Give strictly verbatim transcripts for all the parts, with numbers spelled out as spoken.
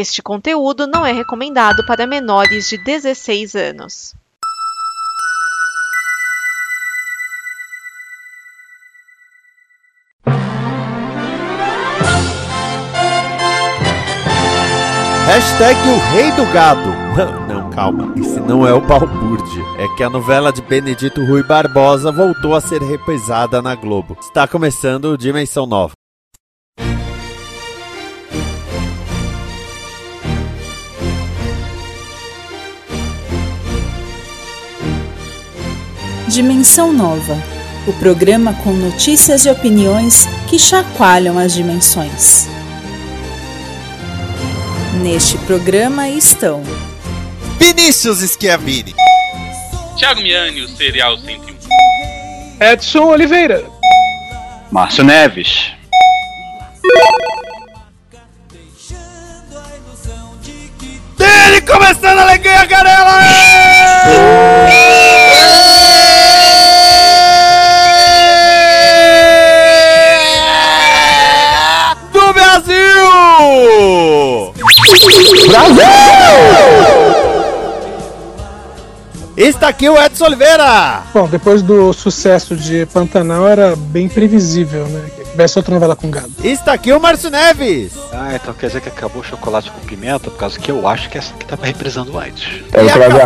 Este conteúdo não é recomendado para menores de dezesseis anos. Hashtag o Rei do Gado. Não, calma, esse não é o balbúrdia. É que a novela de Benedito Rui Barbosa voltou a ser reprisada na Globo. Está começando Dimensão Nova. Dimensão Nova, o programa com notícias e opiniões que chacoalham as dimensões. Neste programa estão Vinícius Schiavini, Thiago Miani, o Serial cento e um, Edson Oliveira, Márcio Neves. Dele começando a alegria, garela! Do Brasil! Brasil! Está aqui o Edson Oliveira! Bom, depois do sucesso de Pantanal era bem previsível, né? Que tivesse outra novela com gado. Está aqui o Márcio Neves! Ah, então quer dizer que acabou o Chocolate com Pimenta, por causa que eu acho que essa que tava reprisando antes. É e, acabou, e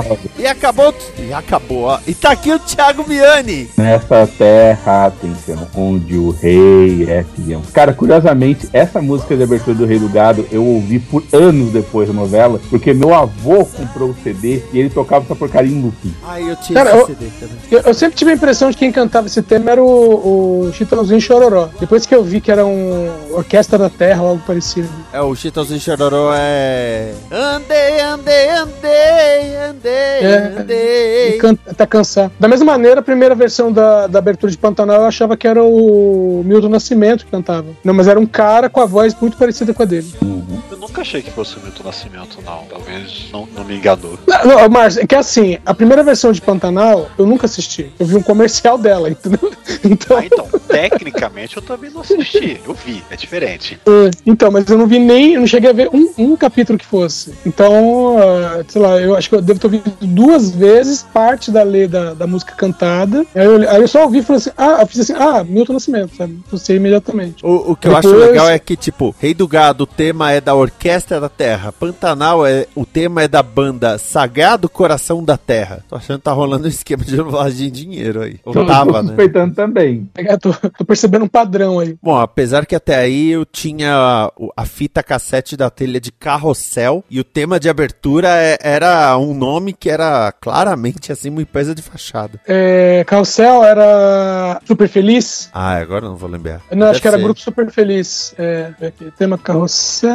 acabou. E acabou, ó. E tá aqui o Thiago Miani! Nessa terra tem cena onde o rei é peão. Cara, curiosamente, essa música de abertura do Rei do Gado eu ouvi por anos depois da novela, porque meu avô comprou o C D e ele tocava essa porcaria em looping. Ah, eu tinha Cara, esse eu, C D também. Eu, eu sempre tive a impressão de que quem cantava esse tema era o, o Chitãozinho e Xororó. Depois que eu vi que era um Orquestra da Terra, algo parecido. É, o Chitãozinho e Xororó é... Andei, andei, andei, andei, andei... É, can... até cansar. Da mesma maneira, a primeira versão da, da abertura de Pantanal, eu achava que era o Milton Nascimento que cantava. Não, mas era um cara com a voz muito parecida com a dele. Uhum. Eu nunca achei que fosse o Milton Nascimento, não. Talvez não, não me enganou. Não, não, mas é que assim, a primeira versão de Pantanal, eu nunca assisti. Eu vi um comercial dela, entendeu? Então... Ah, então, tecnicamente, eu também não assisti. Eu vi, é diferente. É, então, mas eu não vi nem, eu não cheguei a ver um, um capítulo que fosse. Então, uh, sei lá, eu acho que eu devo ter ouvido duas vezes parte da lei da, da música cantada. Aí eu, aí eu só ouvi e falei assim, ah, eu fiz assim, ah, Milton Nascimento, sabe? Eu sei imediatamente. O, o que Depois... eu acho legal é que, tipo, Rei do Gado, o tema é da Orquestra da Terra. Pantanal, é, o tema é da banda Sagrado Coração da Terra. Tô achando que tá rolando um esquema de lavagem de dinheiro aí. Ou tava, tô né? Suspeitando também. Eu tô, tô percebendo um padrão aí. Bom, apesar que até aí eu tinha... a fita cassete da trilha de Carrossel e o tema de abertura é, era um nome que era claramente assim uma empresa de fachada. É, Carrossel era Super Feliz. Ah, agora não vou lembrar. Não, Deve acho que era ser. Grupo Super Feliz. É, aqui, tema Carrossel,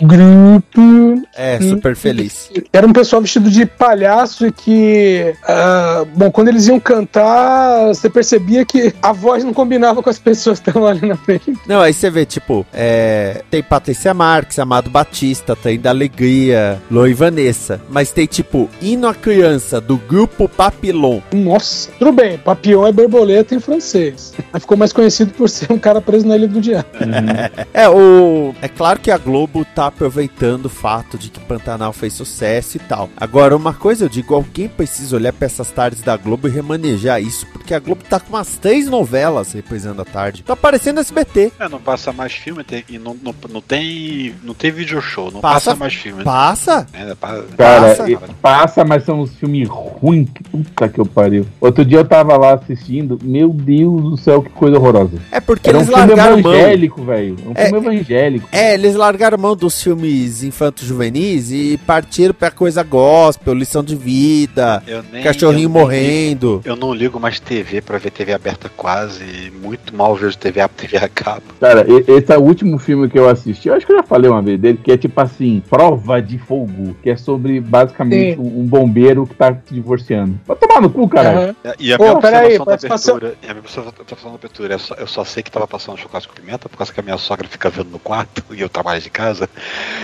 Grupo... É, Super Feliz. Era um pessoal vestido de palhaço e que, uh, bom, quando eles iam cantar, você percebia que a voz não combinava com as pessoas que estavam ali na frente. Não, aí você vê, tipo, é... tem Patrícia Marques, Amado Batista, tem da Alegria, Lô e Vanessa. Mas tem, tipo, Hino à Criança, do grupo Papillon. Nossa, tudo bem. Papillon é borboleta em francês. Mas ficou mais conhecido por ser um cara preso na Ilha do Diabo. Uhum. É, o... é claro que a Globo tá aproveitando o fato de que Pantanal fez sucesso e tal. Agora, uma coisa eu digo, alguém precisa olhar pra essas tardes da Globo e remanejar isso, porque a Globo tá com umas três novelas reprisando a tarde. Tá parecendo S B T. É, não passa mais filme e não, não, não tem não tem video show, não passa, passa mais filme. Passa? É, passa, Cara, passa, é, passa, mas são uns filmes ruins. Puta que eu pariu. Outro dia eu tava lá assistindo, meu Deus do céu, que coisa horrorosa. É porque Era eles um largaram mão. É um filme evangélico, velho. É um filme evangélico. É, eles largaram mão dos filmes infanto-juvenis e partiram pra coisa gospel, lição de vida, nem, cachorrinho eu morrendo. Ligo, eu não ligo mais T V pra ver T V aberta quase, muito mal vejo T V, T V a cabo. Cara, esse é o último filme que eu assisti, eu acho que eu já falei uma vez dele, que é tipo assim, Prova de Fogo, que é sobre, basicamente, um, um bombeiro que tá se divorciando. Vai tomar no cu, caralho. Uhum. É, e a minha Pô, observação aí, da participação... abertura, a minha observação da abertura, eu só, eu só sei que tava passando Chocolate com Pimenta, por causa que a minha sogra fica vendo no quarto, e eu trabalho de casa,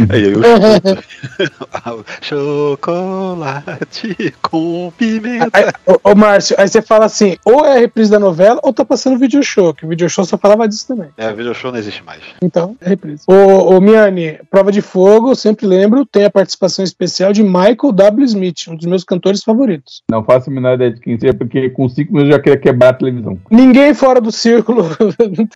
aí eu escuto, Chocolate com pimenta. Ô, ô Márcio, aí você fala assim, ou é a reprise da novela, ou tá passando video show, que o video show só falava disso também. É, video show não existe mais. Então, é reprise. Ô, ô Miani, Prova de Fogo, eu sempre lembro, tem a participação especial de Michael W. Smith, um dos meus cantores favoritos. Não faço a menor ideia de quem seja, porque com cinco minutos eu já queria quebrar a televisão. Ninguém fora do círculo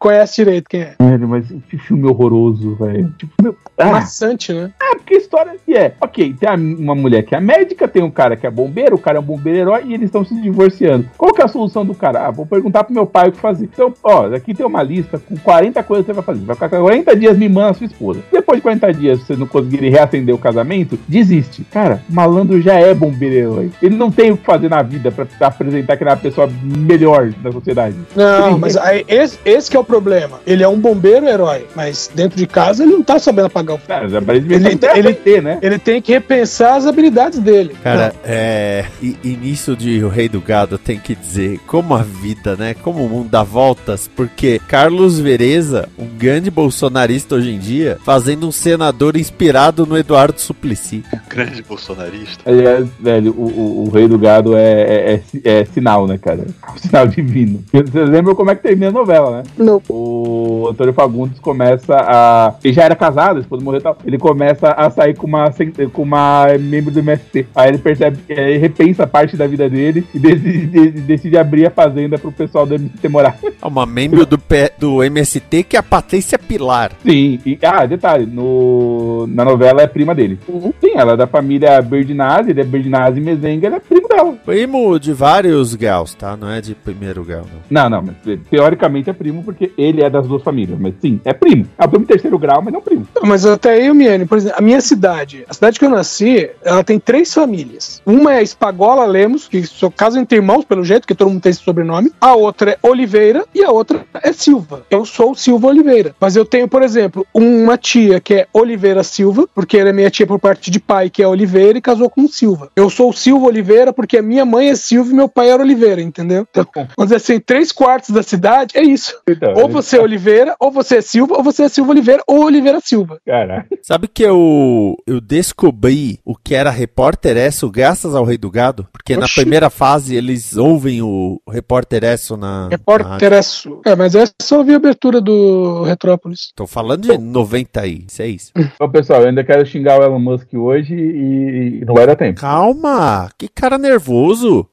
conhece direito quem é. Mano, mas que filme horroroso, velho. Tipo, meu... ah. Maçante, né? Ah, porque a história que é, ok, tem uma mulher que é médica, tem um cara que é bombeiro, o cara é um bombeiro herói e eles estão se divorciando. Qual que é a solução do cara? Ah, vou perguntar pro meu pai o que fazer. Então, ó, aqui tem uma lista com quarenta coisas que você vai fazer. Vai ficar quarenta dias mimando a sua esposa. Depois de quarenta dias, se você não conseguir reacender o casamento, desiste. Cara, o malandro já é bombeiro herói. Ele não tem o que fazer na vida pra apresentar que ele é uma pessoa melhor na sociedade. Não, mas aí, esse, esse que é o problema. Ele é um bombeiro herói, mas dentro de casa ele não tá sabendo apagar o fogo. Ele, ele, ele tem, né? Ele tem que repensar as habilidades dele. Cara, não. é... E, e nisso de O Rei do Gado, tem que dizer como a vida, né? Como o mundo dá voltas, porque Carlos Vereza, um grande bolsonarista hoje em dia, fazendo um senador inspirado no Eduardo Suplicy. Um grande bolsonarista. Aliás, velho, o, o, o Rei do Gado é, é, é, é sinal, né, cara? É um sinal divino. Vocês lembram como é que termina a novela, né? Não. O Antônio Fagundes começa a... Ele já era casado, depois morreu e tal. Ele começa a sair com uma... com uma membro do M S T. Aí ele percebe, ele repensa parte da vida dele e decide, decide, decide abrir a fazenda pro pessoal do M S T morar. É uma membro do, do M S T que é a Patrícia Pilar. Sim. E, ah, detalhe, no, na novela é prima dele. Uhum. Sim, ela é da família Berdinazzi, ele é Berdinazzi Mezenga, ele é primo dela. Primo de vários graus, tá? Não é de primeiro grau, não. Não, não, mas teoricamente é primo porque ele é das duas famílias, mas sim, é primo. É o primo terceiro grau, mas não primo. Não, mas até aí, Miane, por exemplo, a minha cidade, a cidade que eu nasci, ela tem três famílias. Uma é a Espagola Lemos, que só casam entre irmãos, pelo jeito, que todo mundo tem esse sobrenome. A outra é Oliveira e a outra é Silva. Eu sou Silva Oliveira. Mas eu tenho, por exemplo, uma tia que é Oliveira Silva, porque ela é minha tia por parte de pai, que é Oliveira, e casou com Silva. Eu sou Silva Oliveira porque a minha mãe é Silva e meu pai era Oliveira, entendeu? Então, vamos dizer assim, três quartos da cidade é isso. Então, ou você é Oliveira, ou você é Silva, ou você é Silva Oliveira, ou Oliveira Silva. Caraca. Sabe que eu, eu descobri o que era Repórter Esso graças ao Rei do Gado? Porque Oxi. Na primeira fase eles ouvem o Repórter Esso na... Repórter Esso. É, mas essa eu ouvi a abertura do Retrópolis. Tô falando de noventa e seis. Ô, pessoal, eu ainda quero xingar o Elon Musk hoje e, e não vai dar tempo. Calma, que cara nervoso.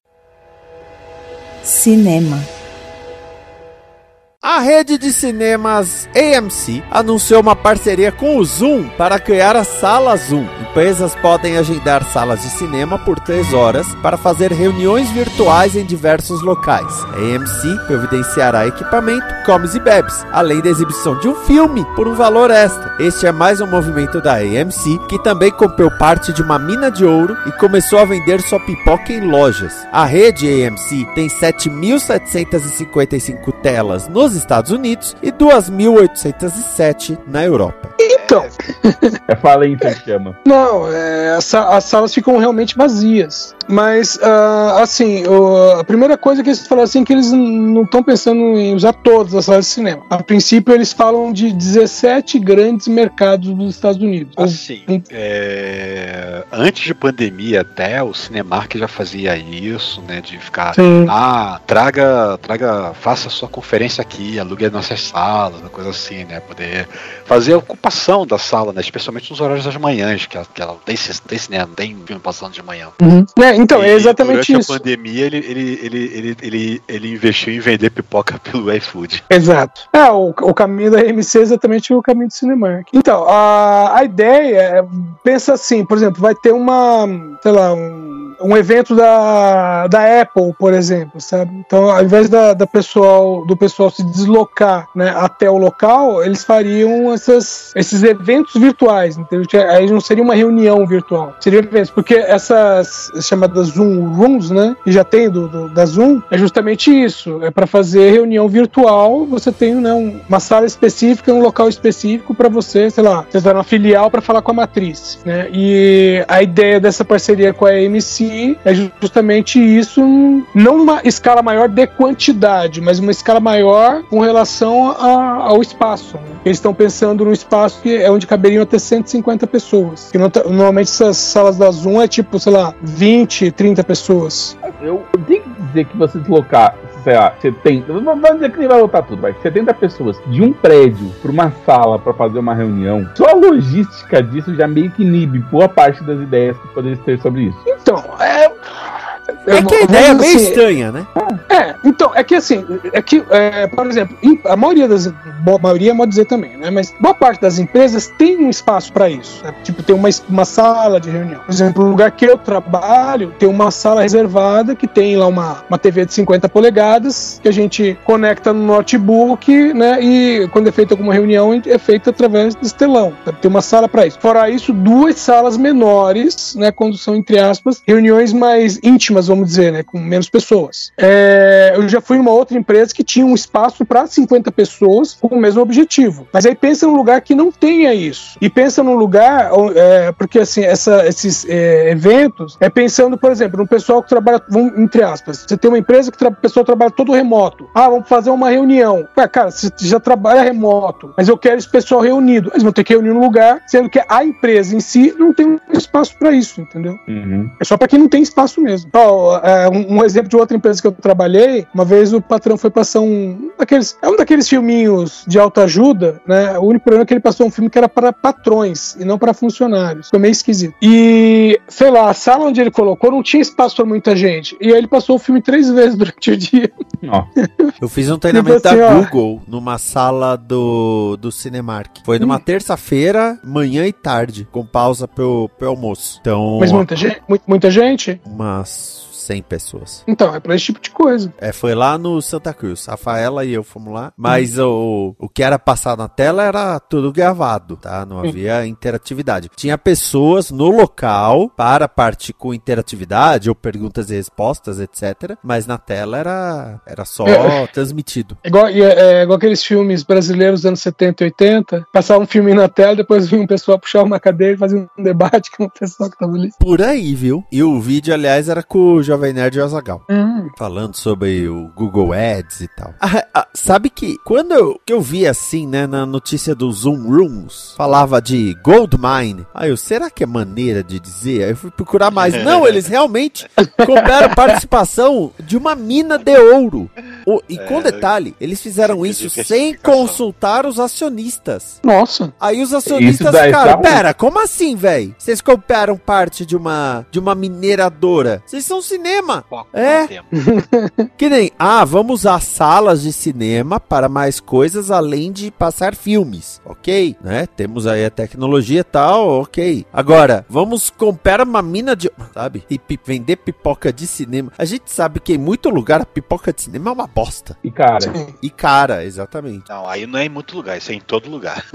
Cinema. A rede de cinemas A M C anunciou uma parceria com o Zoom para criar a Sala Zoom. Empresas podem agendar salas de cinema por três horas para fazer reuniões virtuais em diversos locais. A AMC providenciará equipamento, comes e bebes, além da exibição de um filme por um valor extra. Este é mais um movimento da A M C, que também comprou parte de uma mina de ouro e começou a vender sua pipoca em lojas. A rede A M C tem sete mil setecentos e cinquenta e cinco telas nos Estados Unidos e dois mil oitocentos e sete na Europa. Então. É falência que chama. Não, é, as, as salas ficam realmente vazias. Mas, uh, assim, uh, a primeira coisa que eles falaram assim é que eles não estão pensando em usar todas as salas de cinema. A princípio, eles falam de dezessete grandes mercados dos Estados Unidos. Assim, um... é... antes de pandemia até, o Cinemark já fazia isso, né, de ficar, Sim. ah, traga, traga, faça a sua conferência aqui, alugue as nossas salas, uma coisa assim, né, poder fazer a ocupação da sala, né, especialmente nos horários das manhãs, que ela, que ela tem, tem cinema, tem filme passando de manhã. Uhum. É, então, é exatamente durante isso. Durante a pandemia, ele, ele, ele, ele, ele, ele investiu em vender pipoca pelo iFood. Exato. É, o, o caminho da A M C é exatamente o caminho do Cinemark. Então, a, a ideia é, pensa assim, por exemplo, vai ter uma, sei lá, um, um evento da, da Apple, por exemplo, sabe? Então, ao invés da, da pessoal, do pessoal se deslocar, né, até o local, eles fariam essas, esses eventos virtuais, entendeu? Aí não seria uma reunião virtual, seria eventos, porque essas chamadas Zoom Rooms, né, que já tem do, do, da Zoom, é justamente isso, é para fazer reunião virtual, você tem, né, um, uma sala específica, um local específico para você, sei lá, você vai numa filial para falar com a matriz, né, e a ideia dessa parceria com a A M C E é justamente isso, não uma escala maior de quantidade, mas uma escala maior com relação a, ao espaço. Né? Eles estão pensando num espaço que é onde caberiam até cento e cinquenta pessoas. E normalmente essas salas da Zoom é tipo, sei lá, vinte, trinta pessoas. Eu tenho que dizer que você deslocar, sei lá, setenta, não vai dizer que nem vai lotar tudo, mas setenta pessoas de um prédio para uma sala para fazer uma reunião, só a logística disso já meio que inibe boa parte das ideias que poderiam ter sobre isso. Então, é... É que a ideia é meio estranha, né? É, então, é que assim, é que, é, por exemplo, a maioria das, boa maioria, pode dizer também, né? Mas boa parte das empresas tem um espaço para isso, né? Tipo, tem uma, uma sala de reunião. Por exemplo, o lugar que eu trabalho tem uma sala reservada que tem lá uma, uma T V de cinquenta polegadas que a gente conecta no notebook, né? E quando é feita alguma reunião, é feita através desse telão. Tá? Tem uma sala para isso. Fora isso, duas salas menores, né? Quando são, entre aspas, reuniões mais íntimas, vamos dizer, né, com menos pessoas. É, eu já fui numa outra empresa que tinha um espaço para cinquenta pessoas com o mesmo objetivo. Mas aí pensa num lugar que não tenha isso. E pensa num lugar, é, porque assim, essa, esses é, eventos, é pensando, por exemplo, no pessoal que trabalha, vamos, entre aspas, você tem uma empresa que o tra- pessoal trabalha todo remoto. Ah, vamos fazer uma reunião. Ah, cara, você já trabalha remoto, mas eu quero esse pessoal reunido. Eles vão ter que reunir num lugar, sendo que a empresa em si não tem um espaço para isso, entendeu? Uhum. É só para quem não tem espaço mesmo. Um exemplo de outra empresa que eu trabalhei, uma vez o patrão foi passar um daqueles, é um daqueles filminhos de autoajuda, né? O único problema é que ele passou um filme que era para patrões e não para funcionários. Foi meio esquisito. E, sei lá, a sala onde ele colocou não tinha espaço para muita gente. E aí ele passou o filme três vezes durante o dia. Ó. Eu fiz um treinamento assim, da Google ó. numa sala do, do Cinemark. Foi numa hum. terça-feira, manhã e tarde, com pausa pro, pro almoço. Então, mas muita gente? Muita gente? Umas cem pessoas. Então, é pra esse tipo de coisa. É, foi lá no Santa Cruz. Rafaela e eu fomos lá, mas hum. o, o que era passado na tela era tudo gravado, tá? Não havia hum. interatividade. Tinha pessoas no local para parte com interatividade ou perguntas e respostas, etcétera. Mas na tela era, era só é. transmitido. É igual, é, é igual aqueles filmes brasileiros dos anos setenta e oitenta, passava um filme na tela, depois vinha um pessoal puxar uma cadeira e fazia um debate com o pessoal que tava ali. Por aí, viu? E o vídeo, aliás, era com o Jovem Nerd e Azaghal, hum. falando sobre o Google Ads e tal. Ah, ah, sabe que quando eu, que eu vi assim, né, na notícia do Zoom Rooms, falava de Gold Mine. Aí eu, será que é maneira de dizer? Aí eu fui procurar mais. Não, eles realmente compraram participação de uma mina de ouro. O, e é, com detalhe, eles fizeram isso sem consultar os acionistas. Nossa. Aí os acionistas ficaram, pera, como assim, velho? Vocês compraram parte de uma, de uma mineradora. Vocês são cinema. Pouco é. Que nem, ah, vamos usar salas de cinema para mais coisas além de passar filmes, ok? Né? Temos aí a tecnologia e tal, ok. Agora, vamos comprar uma mina de, sabe? E p- vender pipoca de cinema. A gente sabe que em muito lugar a pipoca de cinema é uma bosta. E cara. E cara, exatamente. Não, aí não é em muito lugar, isso é em todo lugar.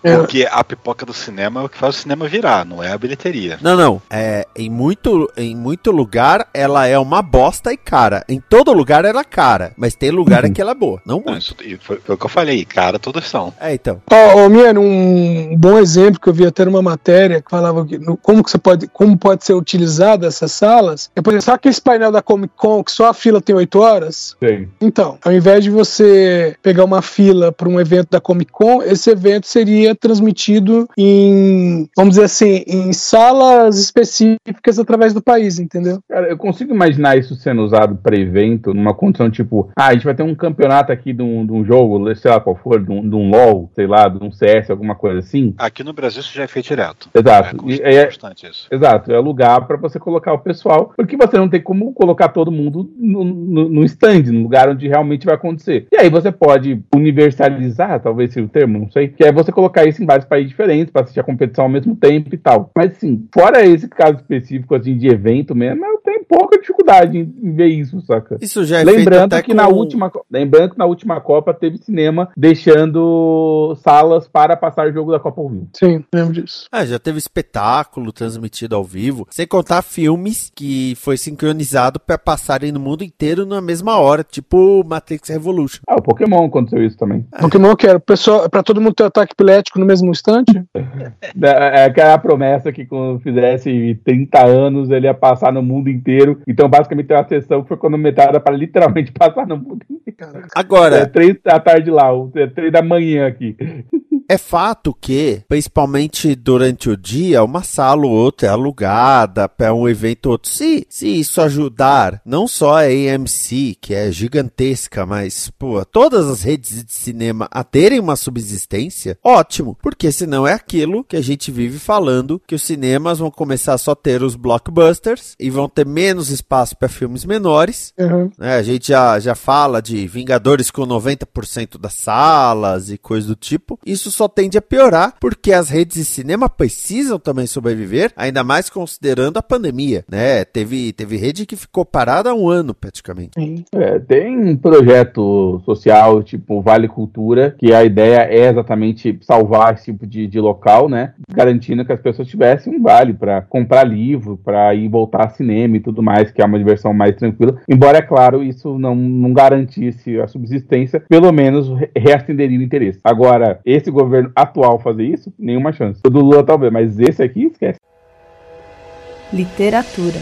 Porque a pipoca do cinema é o que faz o cinema virar, não é a bilheteria. Não, não. É, em muito, em muito lugar ela é uma bosta e cara. Em todo lugar ela é cara, mas tem lugar uhum. que ela é boa. Não muito. Isso, foi, foi o que eu falei, cara, todas são. É, então. Ó, oh, oh, Miano, um bom exemplo que eu vi até numa matéria que falava que, no, como, que você pode, como pode ser utilizada essas salas. É, por exemplo, sabe aquele painel da Comic Con que só a fila tem oito horas? Sim. Então, ao invés de você pegar uma fila para um evento da Comic Con, esse evento seria transmitido em, vamos dizer assim, em salas específicas através do país, entendeu? Cara, eu consigo imaginar isso sendo usado para evento, numa condição tipo, ah, a gente vai ter um campeonato aqui de um, de um jogo, sei lá qual for, de um, de um LOL, sei lá, de um C S, alguma coisa assim. Aqui no Brasil isso já é feito direto. Exato. É, é constante isso. Exato, é lugar para você colocar o pessoal, porque você não tem como colocar todo mundo no, no, no stand, no lugar onde realmente vai acontecer. E aí você pode universalizar, talvez seja o termo, não sei, que é você colocar isso em vários países diferentes, para assistir a competição ao mesmo tempo e tal. Mas assim, fora esse caso específico assim, de evento mesmo, é o tem pouca dificuldade em ver isso, saca? Isso já é lembrando feito até que com... na última Lembrando que na última Copa teve cinema deixando salas para passar o jogo da Copa ao vivo. Sim, lembro disso. Ah, já teve espetáculo transmitido ao vivo, sem contar filmes que foi sincronizado para passarem no mundo inteiro na mesma hora, tipo Matrix Revolution. Ah, o Pokémon aconteceu isso também. Ah. Pokémon que era para todo mundo ter ataque epilético no mesmo instante? É aquela promessa que quando fizesse trinta anos ele ia passar no mundo mundo inteiro. Então, basicamente, tem uma sessão que foi cronometrada para literalmente passar no mundo inteiro. Caraca. Agora... É três da tarde lá, é três da manhã aqui. É fato que, principalmente durante o dia, uma sala ou outra é alugada para um evento ou outro. Se, se isso ajudar, não só a A M C, que é gigantesca, mas pô, todas as redes de cinema a terem uma subsistência, ótimo. Porque senão é aquilo que a gente vive falando, que os cinemas vão começar a só ter os blockbusters e vão ter menos espaço para filmes menores. Uhum. É, a gente já, já fala de Vingadores com noventa por cento das salas e coisa do tipo. Isso só tende a piorar, porque as redes de cinema precisam também sobreviver, ainda mais considerando a pandemia, né? Teve, teve rede que ficou parada há um ano, praticamente. É, tem um projeto social, tipo Vale Cultura, que a ideia é exatamente salvar esse tipo de, de local, né? Garantindo que as pessoas tivessem um vale para comprar livro, para ir voltar ao cinema e tudo mais, que é uma diversão mais tranquila. Embora, é claro, isso não, não garantisse a subsistência, pelo menos reacenderia o interesse. Agora, esse governo atual fazer isso, nenhuma chance. O do Lula talvez, mas esse aqui, esquece. Literatura.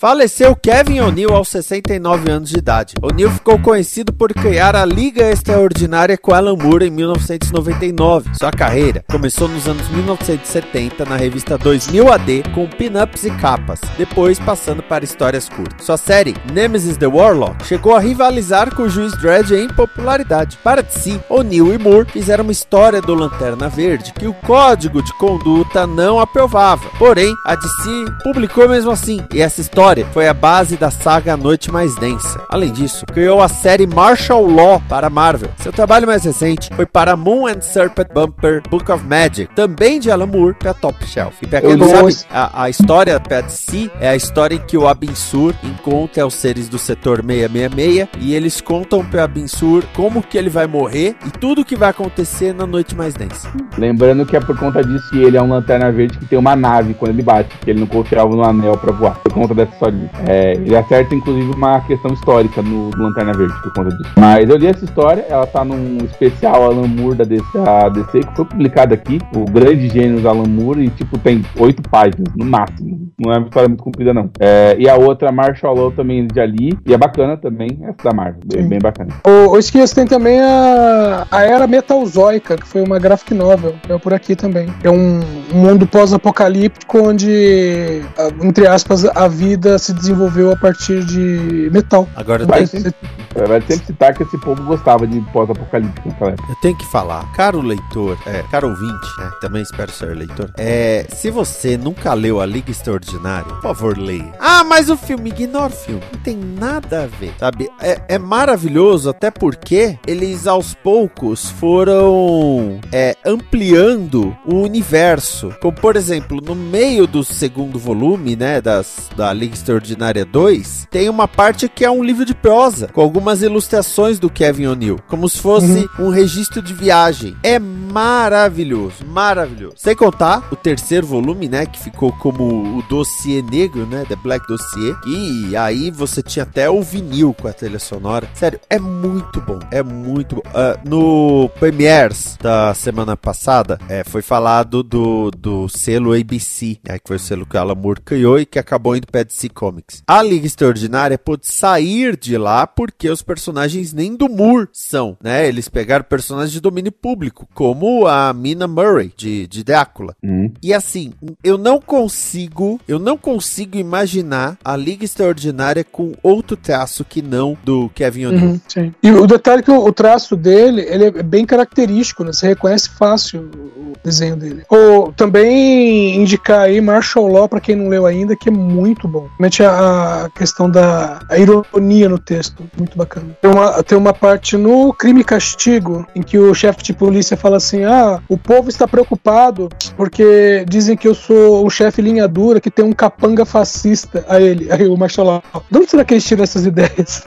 Faleceu Kevin O'Neill aos sessenta e nove anos de idade. O'Neill ficou conhecido por criar a Liga Extraordinária com Alan Moore em mil novecentos e noventa e nove. Sua carreira começou nos anos mil novecentos e setenta na revista dois mil A D com pin-ups e capas, depois passando para histórias curtas. Sua série Nemesis the Warlock chegou a rivalizar com o Juiz Dredd em popularidade. Para D C, O'Neill e Moore fizeram uma história do Lanterna Verde que o código de conduta não aprovava. Porém, a D C publicou mesmo assim, e essa história foi a base da saga Noite Mais Densa. Além disso, criou a série Martial Law para a Marvel. Seu trabalho mais recente foi para Moon and Serpent Bumper Book of Magic, também de Alan Moore, para Top Shelf. E para quem não sabe, a, a história para D C é a história em que o Abin Sur encontra os seres do setor seiscentos e sessenta e seis e eles contam para o Abin Sur como que ele vai morrer e tudo que vai acontecer na Noite Mais Densa. Lembrando que é por conta disso que ele é um Lanterna Verde que tem uma nave quando ele bate, que ele não confiava no anel para voar. Por conta dessa É, ele acerta inclusive uma questão histórica no, no Lanterna Verde por conta disso. Mas eu li essa história, ela tá num especial Alan Moore da D C, a D C que foi publicado aqui, o grande gênio do Alan Moore, e tipo tem oito páginas no máximo, não é uma história muito comprida não. É, e a outra, Martial Law, também já li, e é bacana também essa da Marvel, é bem bacana. O, o Esquias tem também a, a Era Metalzoica, que foi uma graphic novel, é por aqui também. É um mundo pós-apocalíptico onde, entre aspas, a vida se desenvolveu a partir de metal. Agora vai sempre, vai sempre citar que esse povo gostava de pós-apocalíptico naquela época. Eu tenho que falar, caro leitor, é, caro ouvinte, né, também espero ser leitor, é, se você nunca leu a Liga Extraordinária, por favor, leia. Ah, mas o filme, ignora o filme, não tem nada a ver, sabe? É, é maravilhoso, até porque eles aos poucos foram é, ampliando o universo. Como, por exemplo, no meio do segundo volume, né, das, da Liga Extraordinária dois, tem uma parte que é um livro de prosa, com algumas ilustrações do Kevin O'Neill, como se fosse uhum. um registro de viagem. É maravilhoso, maravilhoso. Sem contar o terceiro volume, né, que ficou como o dossiê negro, né, The Black Dossier, e aí você tinha até o vinil com a trilha sonora. Sério, é muito bom, é muito bom. Uh, no Premiers da semana passada, é, foi falado do, do selo A B C, né, que foi o selo que o Alan Moore criou e que acabou indo para D C Comics. A Liga Extraordinária pôde sair de lá porque os personagens nem do Moore são, né? Eles pegaram personagens de domínio público, como a Mina Murray, de, de Drácula. Hum. E assim, eu não consigo, eu não consigo imaginar a Liga Extraordinária com outro traço que não do Kevin O'Neill. Uhum, e o detalhe é que o traço dele, ele é bem característico, né? Você reconhece fácil o desenho dele. Ou também indicar aí Martial Law, pra quem não leu ainda, que é muito bom. Realmente a questão da a ironia no texto, muito bacana. Tem uma, tem uma parte no Crime e Castigo, em que o chefe de polícia fala assim, ah, o povo está preocupado porque dizem que eu sou um chefe linha dura, que tem um capanga fascista a ele, aí o Martial Law. De onde será que eles tiram essas ideias?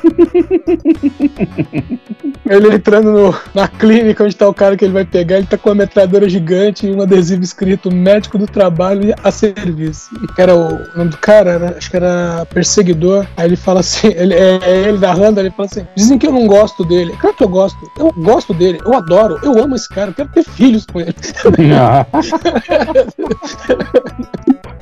Ele entrando no, na clínica onde está o cara que ele vai pegar, ele tá com uma metralhadora gigante e um adesivo escrito Médico do Trabalho a Serviço. Era o nome do cara, né? Acho que era perseguidor. Aí ele fala assim, ele, é, é ele da Randa, ele fala assim, dizem que eu não gosto dele. Claro que eu gosto. Eu gosto dele, eu adoro, eu amo esse cara, eu quero ter filhos com ele.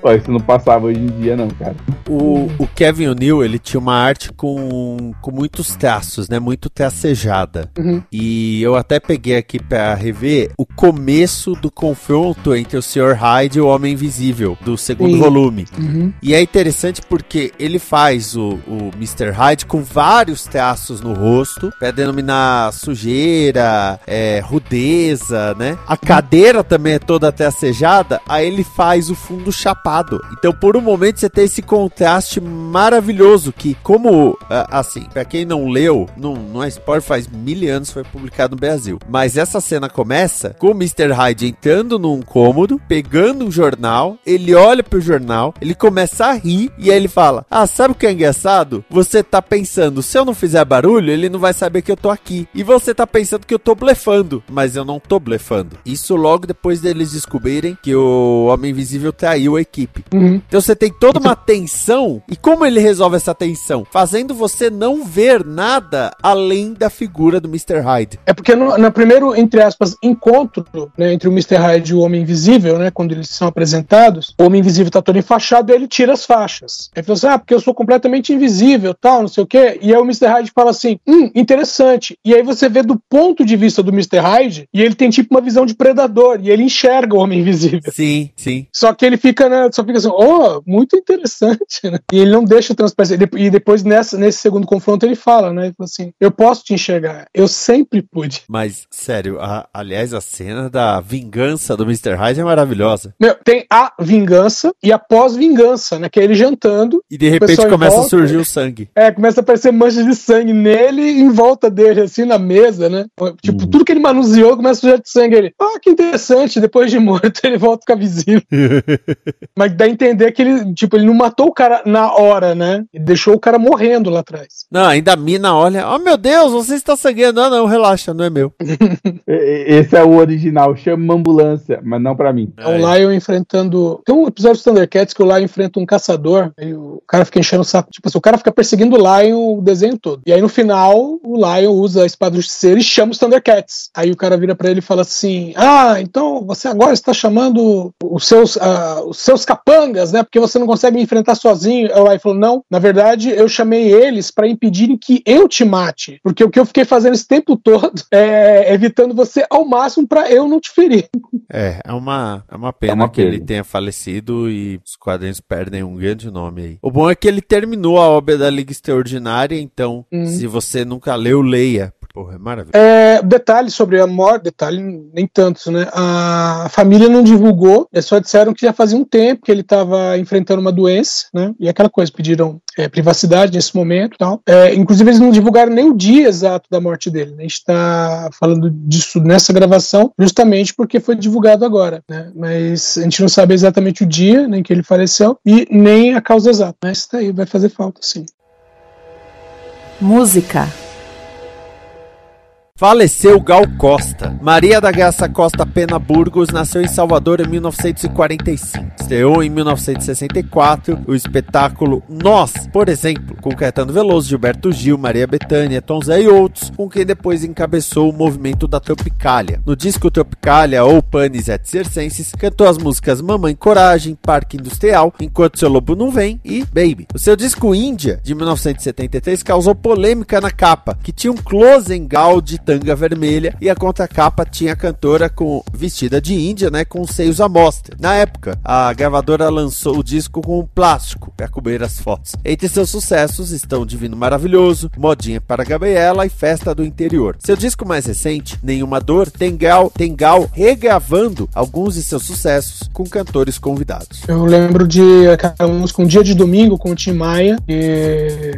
Pô, isso não passava hoje em dia, não, cara. O, o Kevin O'Neill, ele tinha uma arte com, com muitos traços, né? Muito tracejada. Uhum. E eu até peguei aqui pra rever o começo do confronto entre o senhor Hyde e o Homem Invisível, do segundo Sim. volume. Uhum. E é interessante porque ele faz o, o mister Hyde com vários traços no rosto, pra denominar sujeira, é, rudeza, né? A cadeira também é toda tracejada, aí ele faz o fundo chapado. Então, por um momento, você tem esse contraste maravilhoso que, como, assim, pra quem não leu, não, não é spoiler, faz mil anos foi publicado no Brasil. Mas essa cena começa com o mister Hyde entrando num cômodo, pegando um jornal, ele olha pro jornal, ele começa a rir e aí ele fala, ah, sabe o que é engraçado? Você tá pensando, se eu não fizer barulho, ele não vai saber que eu tô aqui. E você tá pensando que eu tô blefando, mas eu não tô blefando. Isso logo depois deles descobrirem que o Homem Invisível traiu a equipe. Uhum. Então você tem toda uma tensão, e como ele resolve essa tensão? Fazendo você não ver nada além da figura do mister Hyde. É porque no, no primeiro, entre aspas, encontro, né, entre o mister Hyde e o Homem Invisível, né, quando eles são apresentados, o Homem Invisível tá todo enfaixado e ele tira as faixas. Aí ele fala assim, ah, porque eu sou completamente invisível, tal, não sei o quê, e aí o mister Hyde fala assim, hum, interessante. E aí você vê do ponto de vista do mister Hyde, e ele tem tipo uma visão de predador, e ele enxerga o Homem Invisível. Sim, sim. Só que ele fica, né, só fica assim, oh, muito interessante, né? E ele não deixa transparecer. E depois, nessa, nesse segundo confronto, ele fala, né? Ele fala assim, eu posso te enxergar, eu sempre pude. Mas, sério, a, aliás, a cena da vingança do mister Hyde é maravilhosa. Meu, tem a vingança e a pós-vingança, né? Que é ele jantando. E de repente começa volta, a surgir o sangue. É, começa a aparecer manchas de sangue nele e em volta dele, assim, na mesa, né? Tipo, uhum. tudo que ele manuseou começa a sujar de sangue. Ele, ah, oh, que interessante, depois de morto ele volta a ficar visível. Mas dá a entender que ele, tipo, ele não matou o cara na hora, né? Ele deixou o cara morrendo lá atrás. Não, ainda a mina olha, oh meu Deus, você está sangrando. Ah, não, relaxa, não é meu. Esse é o original, chama uma ambulância, mas não pra mim. É o Lion enfrentando... Tem um episódio dos Thundercats que o Lion enfrenta um caçador e o cara fica enchendo o saco. Tipo assim, o cara fica perseguindo o Lion o desenho todo. E aí no final, o Lion usa a espada do justiceiro e chama os Thundercats. Aí o cara vira pra ele e fala assim, ah, então você agora está chamando os seus, uh, os seus capangas, né? Porque você não consegue me enfrentar sozinho. Aí o Lion falou, não, na verdade eu chamei eles pra impedirem que eu te mate. Porque o que eu fiquei fazendo esse tempo todo é evitando você ao máximo pra eu não te ferir. É, é uma, é uma pena é uma que pena. Ele tenha falecido e os quadrinhos perdem um grande nome aí. O bom é que ele terminou a obra da Liga Extraordinária, então uhum. se você nunca leu, leia. Porra, é maravilhoso. É, detalhe sobre a morte, detalhe nem tanto, né? A família não divulgou, só disseram que já fazia um tempo que ele estava enfrentando uma doença, né? E aquela coisa, pediram é, privacidade nesse momento e tal. É, inclusive, eles não divulgaram nem o dia exato da morte dele, né? A gente está falando disso nessa gravação justamente porque foi divulgado agora, né? Mas a gente não sabe exatamente o dia nem que ele faleceu e nem a causa exata. Mas tá aí, vai fazer falta, sim. Música. Faleceu Gal Costa. Maria da Graça Costa Pena Burgos nasceu em Salvador em mil novecentos e quarenta e cinco. Estreou em mil novecentos e sessenta e quatro o espetáculo Nós, por exemplo, com Caetano Veloso, Gilberto Gil, Maria Bethânia, Tom Zé e outros, com quem depois encabeçou o movimento da Tropicália. No disco Tropicália ou Panis et Circenses, cantou as músicas Mamãe Coragem, Parque Industrial, Enquanto Seu Lobo Não Vem e Baby. O seu disco Índia, de mil novecentos e setenta e três, causou polêmica na capa, que tinha um close em Gal de tanga vermelha e a contracapa tinha a cantora com, vestida de índia, né, com seios à mostra. Na época, a gravadora lançou o disco com um plástico para cobrir as fotos. Entre seus sucessos estão Divino Maravilhoso, Modinha para Gabriela e Festa do Interior. Seu disco mais recente, Nenhuma Dor, tem Gal, tem Gal regravando alguns de seus sucessos com cantores convidados. Eu lembro de aquela música Um Dia de Domingo com o Tim Maia, e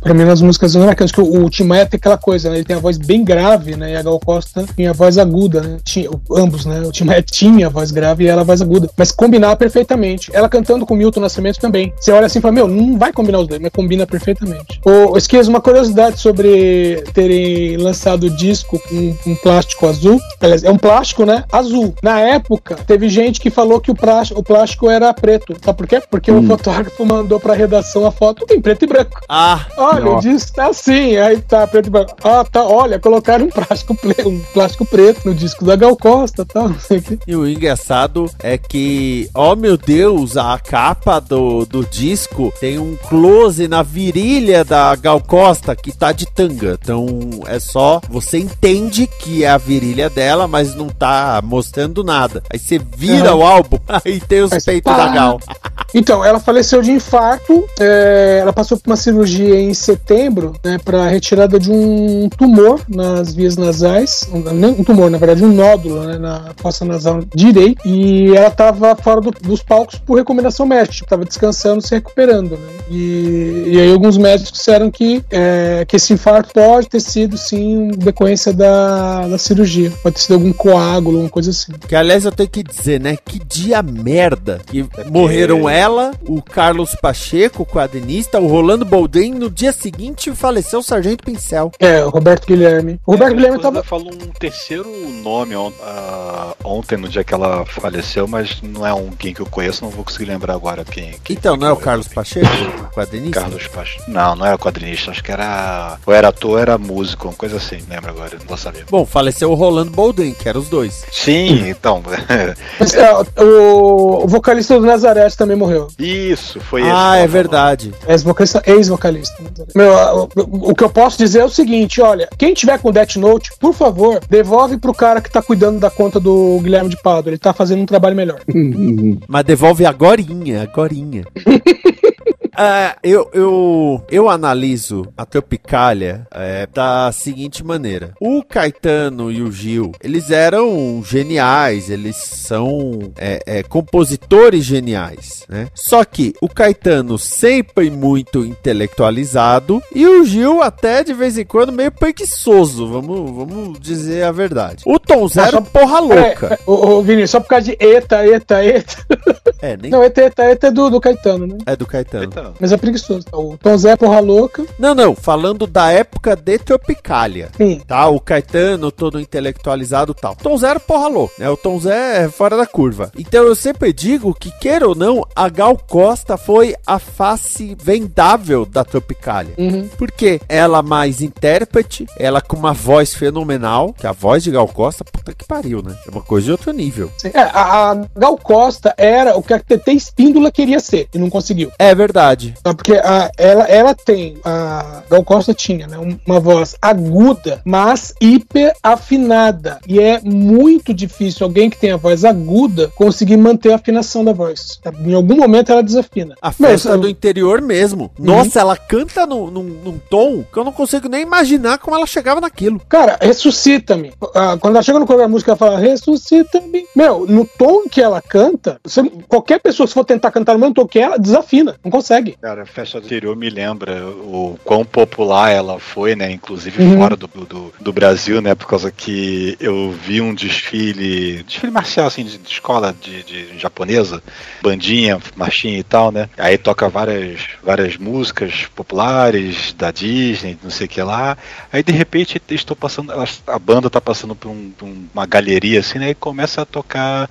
para mim nas músicas americanas, que o, o Tim Maia tem aquela coisa, né, ele tem a voz bem grave, né, e a Gal Costa tinha a voz aguda, né, tinha, ambos, né, o Tim Maia tinha a voz grave e ela a voz aguda, mas combinava perfeitamente, ela cantando com o Milton Nascimento também, você olha assim e fala, meu, não vai combinar os dois, mas combina perfeitamente. Eu esqueço uma curiosidade sobre terem lançado o disco com um plástico azul, é um plástico, né, azul. Na época, teve gente que falou que o plástico, o plástico era preto, sabe por quê? Porque hum. um fotógrafo mandou pra redação a foto em preto e branco. Ah! Olha, o disco tá assim, aí tá preto e branco. Ah, tá, olha, colocaram colocaram um plástico, pre... um plástico preto no disco da Gal Costa e tal, não sei o que. E o engraçado é que, oh meu Deus, a capa do, do disco tem um close na virilha da Gal Costa que tá de tanga. Então é só, você entende que é a virilha dela, mas não tá mostrando nada. Aí você vira uhum. o álbum e tem os mas peitos pá. da Gal. Então, ela faleceu de infarto, é, ela passou por uma cirurgia em setembro, né, para retirada de um tumor nas vias nasais, um tumor, na verdade, um nódulo, né, na fossa nasal direita, e ela estava fora do, dos palcos por recomendação médica, estava descansando, se recuperando, né, e, e aí alguns médicos disseram que, é, que esse infarto pode ter sido, sim, decorrência da, da cirurgia, pode ter sido algum coágulo, alguma coisa assim. Que, aliás, eu tenho que dizer, né, que dia merda que morreram é. ela, o Carlos Pacheco, o quadrinista, o Rolando Boldrin, no dia seguinte faleceu o Sargento Pincel. É, o Roberto Guilherme. O Roberto é, Guilherme tava... falou um terceiro nome on, uh, ontem, no dia que ela faleceu, mas não é alguém que eu conheço, não vou conseguir lembrar agora quem. quem então, não é o Carlos Pacheco, o quadrinista? Carlos Pacheco. Não, não era quadrinista, acho que era... Ou era ator, ou era músico, uma coisa assim, lembro agora, não vou saber. Bom, faleceu o Rolando Boldrin, que era os dois. Sim, então... mas, é, o vocalista do Nazareth também morreu. Isso, foi esse. Ah, é verdade. Ex-vocalista. ex-vocalista. Meu, o, o que eu posso dizer é o seguinte, olha, quem tiver com Death Note, por favor, devolve pro cara que tá cuidando da conta do Guilherme de Pado, ele tá fazendo um trabalho melhor. Mas devolve agorinha, agorinha. Uh, eu, eu, eu analiso a Tropicália é, da seguinte maneira. O Caetano e o Gil, eles eram geniais, eles são é, é, compositores geniais, né? Só que o Caetano sempre muito intelectualizado e o Gil até de vez em quando meio preguiçoso, vamos, vamos dizer a verdade. O Tom Zé era porra louca. Ô, Vinícius, só por causa de eta, eta, eta. É, nem... Não, eta, eta, eta é do, do Caetano, né? É do Caetano. Eita. Mas é preguiçoso. O Tom Zé é porra louca. Não, não. Falando da época de Tropicália. Sim. Tá? O Caetano todo intelectualizado e tal. Tom Zé era porra louca, né? O Tom Zé é fora da curva. Então eu sempre digo que, queira ou não, a Gal Costa foi a face vendável da Tropicália. Uhum. Porque ela mais intérprete, ela com uma voz fenomenal, que a voz de Gal Costa, puta que pariu, né? É uma coisa de outro nível. É, a, a Gal Costa era o que a T T Espíndola queria ser e não conseguiu. É verdade. Verdade. Porque a, ela, ela tem, a Gal Costa tinha, né, uma voz aguda, mas hiper afinada. E é muito difícil alguém que tem a voz aguda conseguir manter a afinação da voz. Em algum momento ela desafina. A festa Mas, do eu... interior mesmo. Nossa, uhum. ela canta num, num, num tom que eu não consigo nem imaginar como ela chegava naquilo. Cara, ressuscita-me. Quando ela chega no programa da música, ela fala, ressuscita-me. Meu, no tom que ela canta, você, qualquer pessoa, se for tentar cantar no mesmo tom que ela, desafina. Não consegue. Cara, a festa do interior me lembra o quão popular ela foi, né? Inclusive uhum. fora do, do, do Brasil, né? Por causa que eu vi um desfile, desfile marcial, assim, de, de escola de, de japonesa, bandinha, marchinha e tal, né? Aí toca várias, várias músicas populares da Disney, não sei o que lá. Aí, de repente, estou passando, a banda tá passando por um, uma galeria, assim, né? E começa a tocar...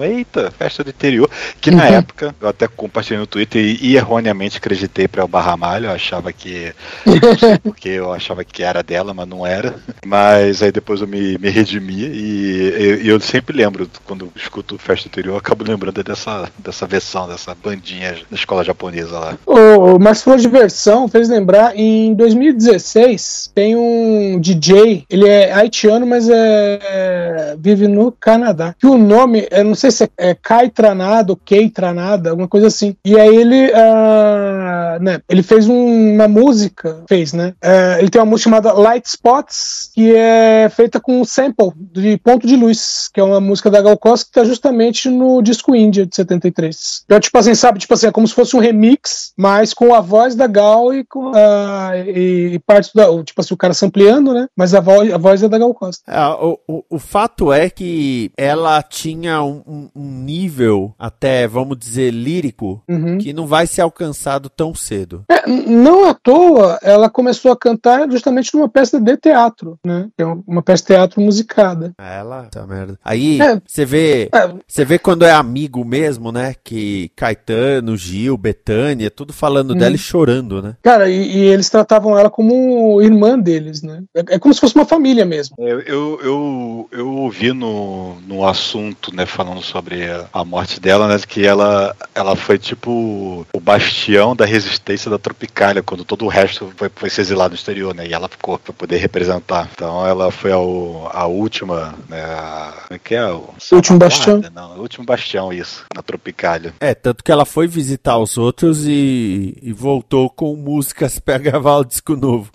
Eita, festa do interior... Que na uhum. época, eu até compartilhei no Twitter e, e erroneamente acreditei pra Elba Ramalho, eu achava que, não sei porque eu achava que era dela, mas não era. Mas aí depois eu me, me redimi e eu, eu sempre lembro, quando escuto Festa Interior, eu acabo lembrando dessa, dessa versão, dessa bandinha da escola japonesa lá. O, o Marcos falou de versão, fez lembrar, em dois mil e dezesseis tem um D J, ele é haitiano, mas é, vive no Canadá. E o nome, eu não sei se é, é Caetranado, Caetranada, alguma coisa assim. E aí ele, uh, né, ele fez um, uma música, fez, né? Uh, ele tem uma música chamada Light Spots, que é feita com um sample de Ponto de Luz, que é uma música da Gal Costa que tá justamente no disco Índia de setenta e três. Então, tipo assim, sabe? Tipo assim, é como se fosse um remix, mas com a voz da Gal e com uh, e, e parte da... Tipo assim, o cara sampleando, né? Mas a voz, a voz é da Gal Costa. Ah, o, o, o fato é que ela tinha um, um, um nível até, vamos dizer, lírico, uhum, que não vai ser alcançado tão cedo. É, não à toa, ela começou a cantar justamente numa peça de teatro, né? É uma peça de teatro musicada. Ela, tá merda. Aí, você é, vê, você é, vê quando é amigo mesmo, né? Que Caetano, Gil, Bethânia, tudo falando uhum dela e chorando, né? Cara, e, e eles tratavam ela como irmã deles, né? É, é como se fosse uma família mesmo. Eu, eu, eu, eu ouvi no, no assunto, né, falando sobre a morte dela, né, que ela, ela foi tipo o bastião da resistência da Tropicália, quando todo o resto foi, foi se exilar no exterior, né, e ela ficou pra poder representar. Então ela foi ao, a última, né, a, como é que é? O último bastião? Não, o último bastião, isso, na Tropicália. É, tanto que ela foi visitar os outros e, e voltou com músicas pra gravar o disco novo.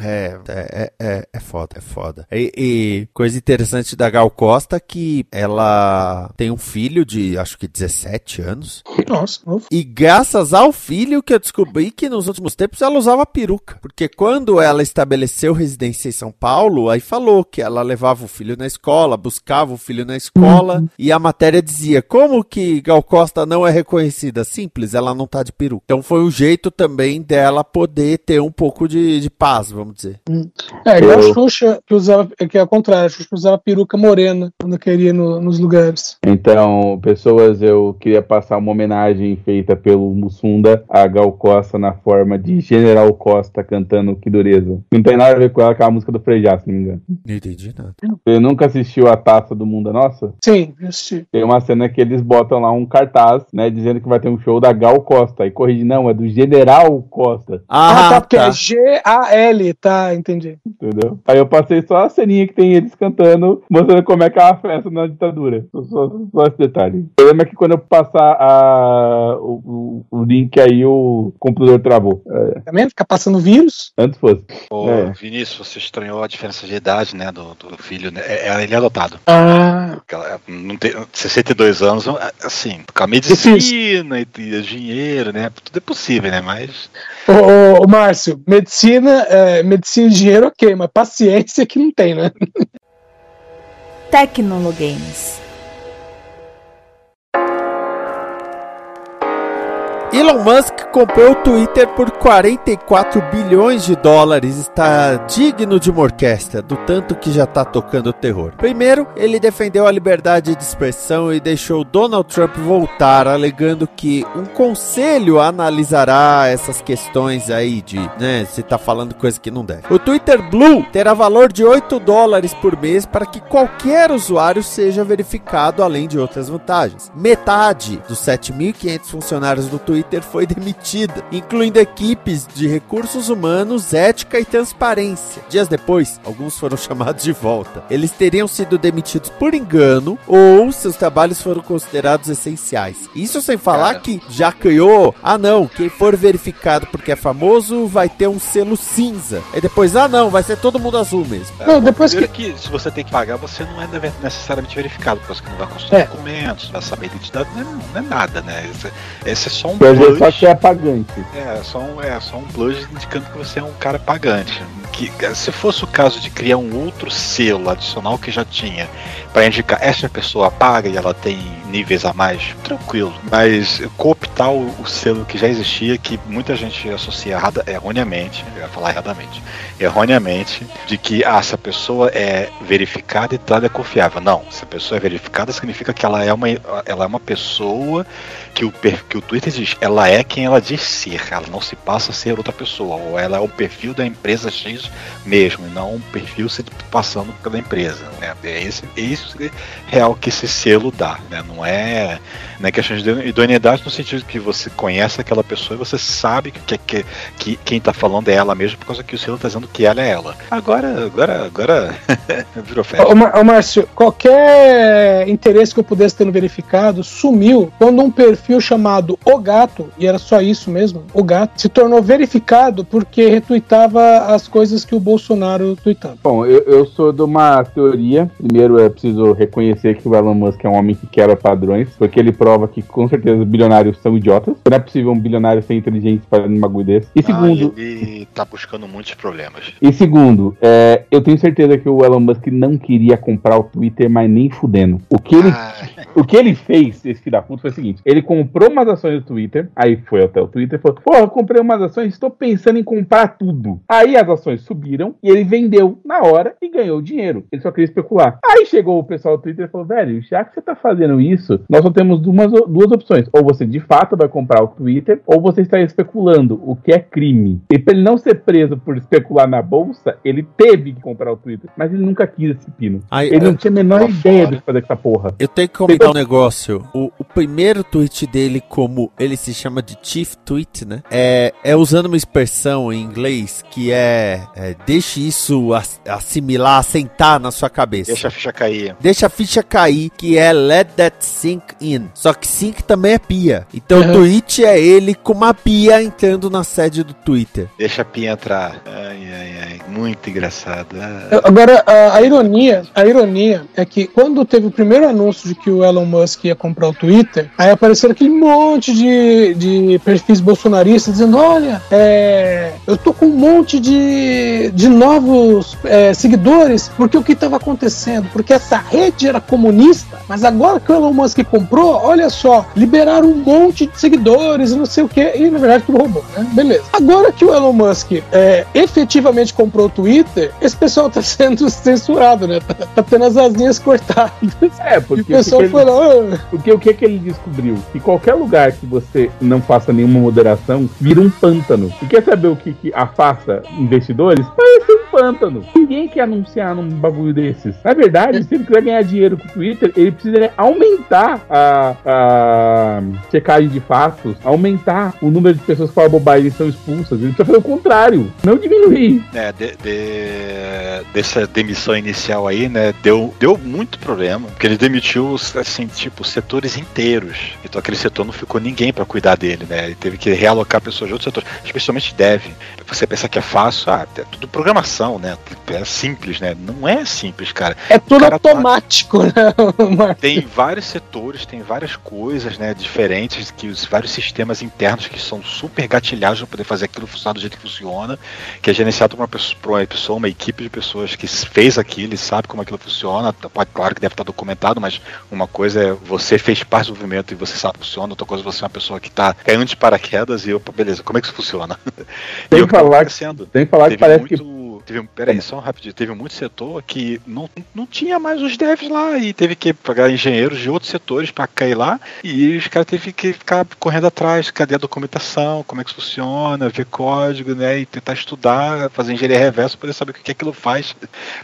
É, é, é, é foda, é foda. E, e coisa interessante da Gal Costa, que ela tem um filho de, acho que dezessete anos. Nossa. E graças ao filho que eu descobri que nos últimos tempos ela usava peruca. Porque quando ela estabeleceu residência em São Paulo, aí falou que ela levava o filho na escola, buscava o filho na escola, uhum, e a matéria dizia, como que Gal Costa não é reconhecida? Simples, ela não tá de peruca. Então foi um jeito também dela poder ter um pouco de, de paz, vamos dizer. É, igual eu... a Xuxa, que usava, que é o contrário, a Xuxa usava peruca morena quando queria no, nos lugares. Então, pessoas, eu queria passar uma homenagem feita pelo Mussunda a Gal Costa na forma de General Costa cantando Que Dureza. Não tem nada a ver com ela, com a música do Frejá, se não me engano. Não entendi nada. Você nunca assistiu a Taça do Mundo Nossa? Sim, assisti. Tem uma cena que eles botam lá um cartaz, né, dizendo que vai ter um show da Gal Costa, e corrige, não, é do General Costa. Ah, ah tá, porque tá. É G A L. Tá, entendi. Entendeu? Aí eu passei só a ceninha que tem eles cantando, mostrando como é que é a festa na ditadura. Só, só, só esse detalhe. O problema é que quando eu passar a, o, o, o link aí, o computador travou. É. Também fica passando vírus? Antes fosse. Ô, é. Vinícius, você estranhou a diferença de idade, né, do, do filho, né? Ele é adotado. Ah. Ela não tem sessenta e dois anos, assim, com a medicina e, e dinheiro, né? Tudo é possível, né? Mas... Ô, ô, ô Márcio, medicina... É... Medicina e dinheiro, ok, mas paciência que não tem, né? Tecnologames. Elon Musk comprou o Twitter por quarenta e quatro bilhões de dólares, está digno de uma orquestra, do tanto que já está tocando terror. Primeiro, ele defendeu a liberdade de expressão e deixou Donald Trump voltar, alegando que um conselho analisará essas questões aí de, né, se tá falando coisa que não deve. O Twitter Blue terá valor de oito dólares por mês para que qualquer usuário seja verificado, além de outras vantagens. Metade dos sete mil e quinhentos funcionários do Twitter foi demitida, incluindo equipes de recursos humanos, ética e transparência. Dias depois, alguns foram chamados de volta. Eles teriam sido demitidos por engano ou seus trabalhos foram considerados essenciais. Isso sem falar Cara. que já criou, ah não, quem for verificado porque é famoso vai ter um selo cinza. Aí depois, ah não, vai ser todo mundo azul mesmo. É, não, depois que... que se você tem que pagar, você não é necessariamente verificado, porque você não vai consultar é. documentos, não vai saber identidade, não é, não é nada, né? Esse, esse é só um plus. Só que é pagante. É, só um, é, só um plus indicando que você é um cara pagante. Que, se fosse o caso de criar um outro selo adicional que já tinha, para indicar essa pessoa paga e ela tem níveis a mais, tranquilo. Mas cooptar o, o selo que já existia, que muita gente associa errada, erroneamente, eu ia falar erradamente, erroneamente, de que ah, essa pessoa é verificada e tal, é confiável. Não, se a pessoa é verificada, significa que ela é uma, ela é uma pessoa que o, que o Twitter diz, ela é quem ela diz ser, ela não se passa a ser outra pessoa, ou ela é o perfil da empresa X mesmo, e não um perfil se passando pela empresa, né? É esse, é isso real que esse selo dá, né? Não é, não é questão de idoneidade no sentido que você conhece aquela pessoa e você sabe que, que, que quem tá falando é ela mesmo, por causa que o selo tá dizendo que ela é ela. Agora, agora, agora virou festa. Ô, ô Márcio, qualquer interesse que eu pudesse ter no verificado sumiu quando um perfil chamado O Gato, e era só isso mesmo, O Gato, se tornou verificado porque retweetava as coisas coisas que o Bolsonaro tuitava. Bom, eu, eu sou de uma teoria. Primeiro, eu preciso reconhecer que o Elon Musk é um homem que quebra padrões, porque ele prova que, com certeza, bilionários são idiotas. Não é possível um bilionário ser inteligente fazendo uma bagulho desse. E segundo... Ah, ele tá buscando muitos problemas. E segundo, é, eu tenho certeza que o Elon Musk não queria comprar o Twitter, mas nem fudendo. O que ele, ah. o que ele fez, esse filho da puta, foi o seguinte. Ele comprou umas ações do Twitter, aí foi até o Twitter e falou, pô, eu comprei umas ações, estou pensando em comprar tudo. Aí as ações subiram e ele vendeu na hora e ganhou dinheiro. Ele só queria especular. Aí chegou o pessoal do Twitter e falou, velho, já que você tá fazendo isso, nós só temos duas, duas opções. Ou você de fato vai comprar o Twitter, ou você está especulando, o que é crime. E pra ele não ser preso por especular na bolsa, ele teve que comprar o Twitter, mas ele nunca quis esse pino. Ai, ele eu, não tinha a menor ideia fora. de fazer essa porra. Eu tenho que comentar um negócio. O, o primeiro tweet dele, como ele se chama de Chief Tweet, né? É, é usando uma expressão em inglês que é, é deixe isso assimilar, assentar na sua cabeça. Deixa a ficha cair. Deixa a ficha cair, que é let that sink in. Só que sink também é pia. Então uhum. o tweet é ele com uma pia entrando na sede do Twitter. Deixa a pia entrar. Ai, ai, ai. Muito engraçado. Ah. Agora, a, a ironia, a ironia é que quando teve o primeiro anúncio de que o Elon Musk ia comprar o Twitter, aí apareceram aquele monte de, de perfis bolsonaristas dizendo, olha, é, eu tô com um monte de, de novos é, seguidores, porque o que estava acontecendo? Porque essa rede era comunista, mas agora que o Elon Musk comprou, olha só, liberaram um monte de seguidores e não sei o que, e na verdade tudo roubou, né? Beleza. Agora que o Elon Musk é, efetivamente comprou o Twitter, esse pessoal tá sendo censurado, né? Tá, tá tendo as asinhas cortadas. É, porque... E o pessoal foi lá... Porque o que que ele descobriu? Que qualquer lugar que você não faça nenhuma moderação, vira um pântano. E quer saber o que, que afasta investidores? Parece um pântano. Ninguém quer anunciar num bagulho desses. Na verdade, se ele quiser ganhar dinheiro com o Twitter, ele precisa aumentar a, a checagem de fatos, aumentar o número de pessoas que falam bobagem e são expulsas. Ele precisa fazer o contrário, não diminuir. É, de, de, dessa demissão inicial aí, né, deu, deu muito problema, porque ele demitiu, assim, tipo, setores inteiros. Então aquele setor não ficou ninguém pra cuidar dele, né, ele teve que realocar pessoas de outros setores, especialmente dev. Você pensa que é fácil, ah, é tudo programação, né, é simples, né, não é simples, cara. É tudo automático, tá... né? Tem vários setores, tem várias coisas, né, diferentes, que os vários sistemas internos que são super gatilhados pra poder fazer aquilo funcionar do jeito que funciona, que é gerenciado por uma pessoa, uma pessoa, uma equipe de pessoas que fez aquilo e sabe como aquilo funciona. Claro que deve estar documentado, mas uma coisa é você fez parte do movimento e você sabe que funciona, outra coisa é você é uma pessoa que tá caindo de paraquedas e eu, beleza, como é que isso funciona? Tem que falar que, tem que falar que parece muito... que Teve, peraí, só um rapidinho. Teve muito setor que não, não tinha mais os devs lá e teve que pagar engenheiros de outros setores para cair lá e os caras teve que ficar correndo atrás, cadê a documentação, como é que funciona, ver código, né, e tentar estudar, fazer engenharia reversa para poder saber o que aquilo faz,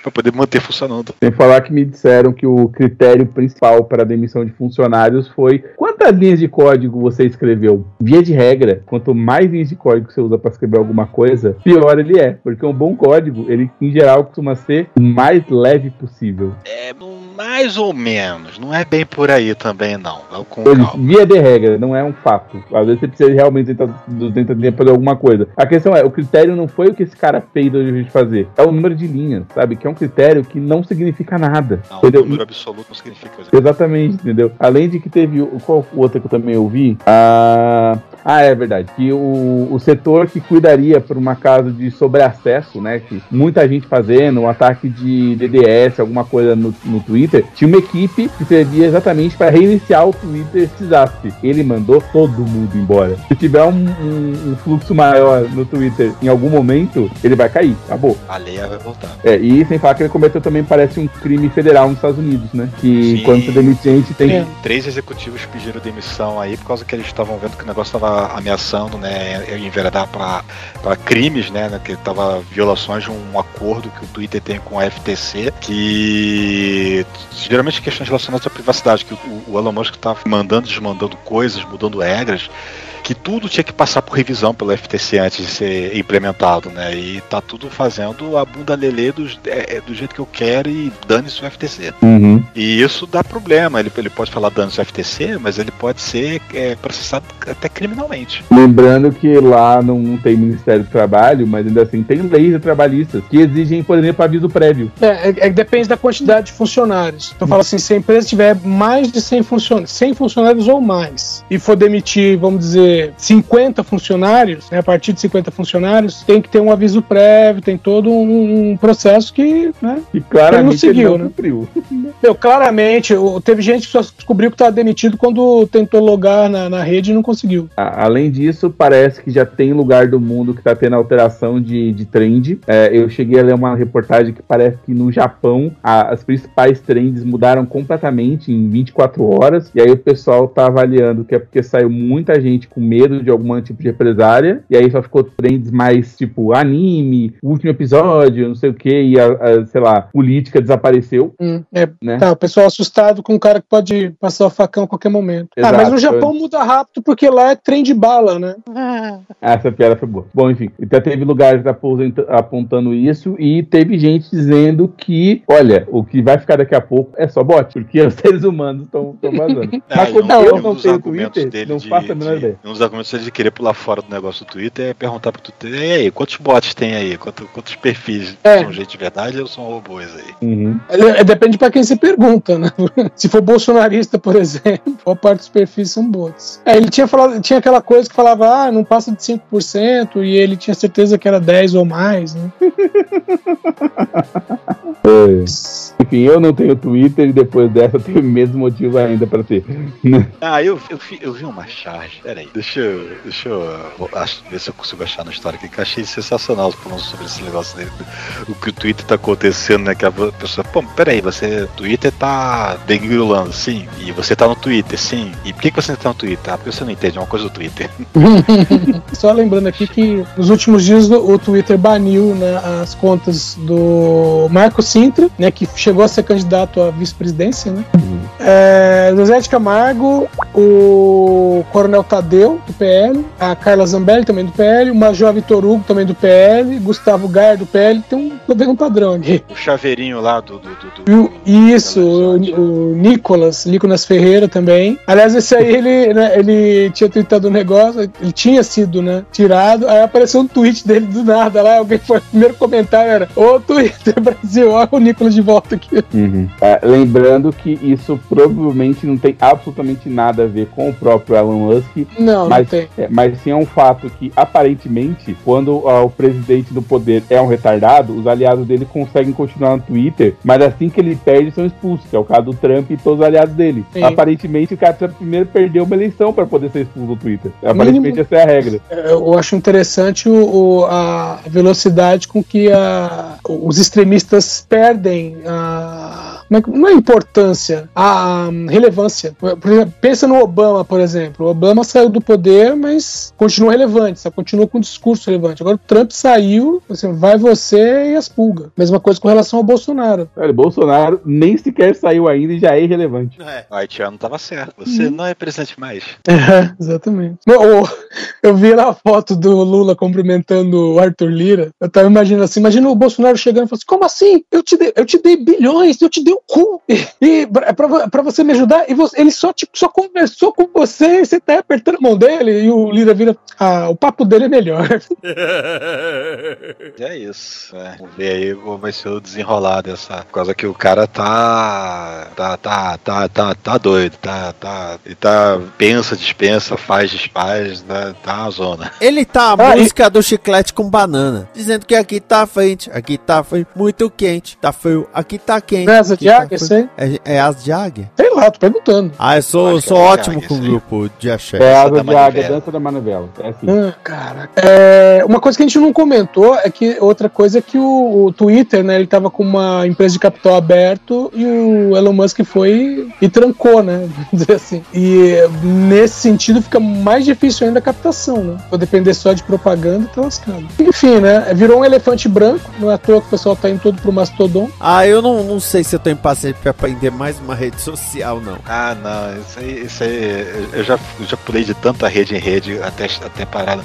para poder manter funcionando. Sem falar que me disseram que o critério principal para a demissão de funcionários foi quantas linhas de código você escreveu. Via de regra, quanto mais linhas de código você usa para escrever alguma coisa, pior ele é, porque um bom código ele, em geral, costuma ser o mais leve possível. É, mais ou menos. Não é bem por aí também, não. Com via de regra, não é um fato. Às vezes você precisa realmente tentar, tentar fazer alguma coisa. A questão é, o critério não foi o que esse cara fez hoje de fazer. É o número de linhas, sabe? Que é um critério que não significa nada. Não, entendeu? O número absoluto não significa coisa. Exatamente, entendeu? Além de que teve... Qual outra que eu também ouvi? Ah, ah é verdade. Que o, o setor que cuidaria por uma casa de sobreacesso, né? Que muita gente fazendo um ataque de D D S, alguma coisa no, no Twitter, tinha uma equipe que servia exatamente para reiniciar o Twitter se precisasse. Ele mandou todo mundo embora. Se tiver um, um, um fluxo maior no Twitter em algum momento, ele vai cair, acabou. A lei vai voltar. É, e sem falar que ele cometeu também, parece um crime federal nos Estados Unidos, né? Que sim, quando você demite, a gente tem... Sim. Três executivos pediram demissão aí por causa que eles estavam vendo que o negócio estava ameaçando, né, enveredar para crimes, né, que estava violações de um acordo que o Twitter tem com a F T C, que geralmente questões relacionadas à privacidade, que o, o Elon Musk está mandando, desmandando coisas, mudando regras, que tudo tinha que passar por revisão pela F T C antes de ser implementado, né? E tá tudo fazendo a bunda lelê do, é, do jeito que eu quero e dane-se o F T C. Uhum. E isso dá problema. Ele, ele pode falar dane-se o F T C, mas ele pode ser é, processado até criminalmente. Lembrando que lá não tem Ministério do Trabalho, mas ainda assim tem leis trabalhistas que exigem, por exemplo, aviso prévio. É, é, é depende da quantidade de funcionários. Então, eu falo assim, se a empresa tiver mais de cem funcionários, cem funcionários ou mais, e for demitir, vamos dizer, cinquenta funcionários, né, a partir de cinquenta funcionários, tem que ter um aviso prévio, tem todo um, um processo que, né, e claramente não seguiu, ele não cumpriu, né? Meu, claramente, teve gente que só descobriu que estava demitido quando tentou logar na, na rede e não conseguiu. A, além disso, parece que já tem lugar do mundo que está tendo alteração de, de trend. É, eu cheguei a ler uma reportagem que parece que no Japão a, as principais trends mudaram completamente em vinte e quatro horas, e aí o pessoal tá avaliando que é porque saiu muita gente com medo de algum tipo de represária, e aí só ficou trends mais tipo anime, último episódio, não sei o que, e a, a, sei lá, política desapareceu. Hum, é, né? Tá, o pessoal assustado com um cara que pode passar o facão a qualquer momento. Exato, ah, mas no Japão foi... muda rápido porque lá é trem de bala, né? Ah, essa piada foi boa. Bom, enfim, até teve lugares apontando isso, e teve gente dizendo que, olha, o que vai ficar daqui a pouco é só bot, porque os seres humanos estão vazando. É, mas como eu não tenho Twitter, dele não de, faço a menor ideia. Um dos argumentos dele de querer pular fora do negócio do Twitter é perguntar pro Twitter, e aí, quantos bots tem aí? Quanto, quantos perfis é. são gente de verdade ou são robôs aí? Uhum. É, é, depende pra quem se pergunta, né? Se for bolsonarista, por exemplo, a parte dos perfis são bots. É, ele tinha falado, tinha aquela coisa que falava, ah, não passa de cinco por cento, e ele tinha certeza que era dez por cento ou mais, né? É. Enfim, eu não tenho Twitter e depois dessa eu tenho o mesmo motivo ainda pra ter. Ah, eu, eu, eu vi uma charge. Peraí, deixa eu, deixa eu ver se eu consigo achar na história aqui, que eu achei sensacional falando sobre esse negócio dele, o que o Twitter tá acontecendo, né? Que a pessoa, pô, peraí, você, Twitter tá degrilando, sim, e você tá no Twitter, sim, e por que, que você tá no Twitter? Ah, porque você não entende uma coisa do Twitter. Só lembrando aqui que nos últimos dias o Twitter baniu, né, as contas do Marco Sintra, né, que chegou a ser candidato à vice-presidência, né? Uhum. É, José de Camargo, o Coronel Tadeu, do P L, a Carla Zambelli, também do P L, o Major Vitor Hugo, também do P L, Gustavo Gayer, do P L, tem um, tô vendo um padrão aqui. O chaveirinho lá do... do, do, do isso, o, o Nicolas, Nicolas Ferreira também. Aliás, esse aí, ele, né, ele tinha tweetado um negócio, ele tinha sido, né, tirado, aí apareceu um tweet dele do nada lá, alguém foi, o primeiro comentário era, ô Twitter Brasil, olha o Nicolas de volta aqui. Uhum. É, lembrando que isso provavelmente não tem absolutamente nada a ver com o próprio Elon Musk. Não, mas, não tem. É, mas sim é um fato que, aparentemente, quando ó, o presidente do poder é um retardado, os aliados dele conseguem continuar no Twitter, mas assim que ele perde, são expulsos, que é o caso do Trump e todos os aliados dele. Sim. Aparentemente, o cara precisa primeiro perder uma eleição para poder ser expulso do Twitter. Aparentemente, essa é a regra. Eu acho interessante o, o, a velocidade com que a, os extremistas perdem a... não é importância, a relevância. Por exemplo, pensa no Obama, por exemplo. O Obama saiu do poder, mas continua relevante, sabe? Continua com um discurso relevante. Agora o Trump saiu, assim, vai você e as pulgas. Mesma coisa com relação ao Bolsonaro. Olha, o Bolsonaro nem sequer saiu ainda e já é irrelevante. É, o haitiano estava certo. Você hum. não é presidente mais. É, exatamente. Eu, eu vi lá a foto do Lula cumprimentando o Arthur Lira. Eu tava imaginando assim, imagina o Bolsonaro chegando e falando assim, como assim? Eu te dei, eu te dei bilhões, eu te dei o cu e, e pra, pra, pra você me ajudar, e você, ele só, tipo, só conversou com você e você tá apertando a mão dele, e o Lira vira, ah, o papo dele é melhor. É isso, né? Vamos ver aí como vai ser o desenrolar dessa, por causa que o cara tá tá, tá, tá, tá, tá doido, tá, tá, ele tá pensa, dispensa, faz, desfaz, né? Tá na zona. Ele tá a ah, música e... do chiclete com banana, dizendo que aqui tá frente, aqui tá frente, muito quente, tá frio, aqui tá quente. É, aqui Jager, tá frente, é, é as de águia? Sei lá, tô perguntando. Ah, eu sou, eu sou é ótimo Jager, com o grupo de axé. É a asa de águia, dança da manivela. É assim. Ah, caraca. É, uma coisa que a gente não comentou é que outra coisa é que o, o Twitter, né, ele tava com uma empresa de capital aberto e o Elon Musk foi e trancou, né, vamos dizer assim. E nesse sentido fica mais difícil ainda a captação, né? Vou depender só de propaganda e tá lascado. Enfim, né, virou um elefante branco, não é à toa que o pessoal tá indo todo pro mastodon. Ah, eu não, não sei se eu tô impaciente pra aprender mais uma rede social. comercial, não. Ah, não, isso aí, isso aí eu já, já pulei de tanta rede em rede até, até parar.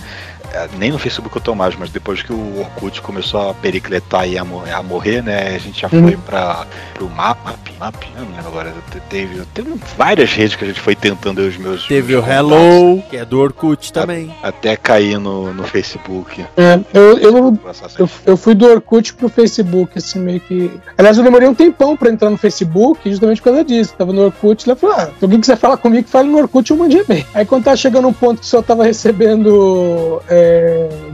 Nem no Facebook eu tô mais, mas depois que o Orkut começou a pericletar e a, a morrer, né, a gente já foi para o mapa, mapa, não lembro agora, teve, teve várias redes que a gente foi tentando os meus... Teve meus o contatos. Hello, que é do Orkut também. A, até cair no, no Facebook. É, eu, eu, eu, eu fui do Orkut pro Facebook, assim, meio que... Aliás, eu demorei um tempão para entrar no Facebook, justamente por causa disso. Tava no Orkut, lá eu falei, ah, se alguém quiser falar comigo, fala no Orkut, eu mandei e-mail. Aí quando tava chegando um ponto que só tava recebendo... É,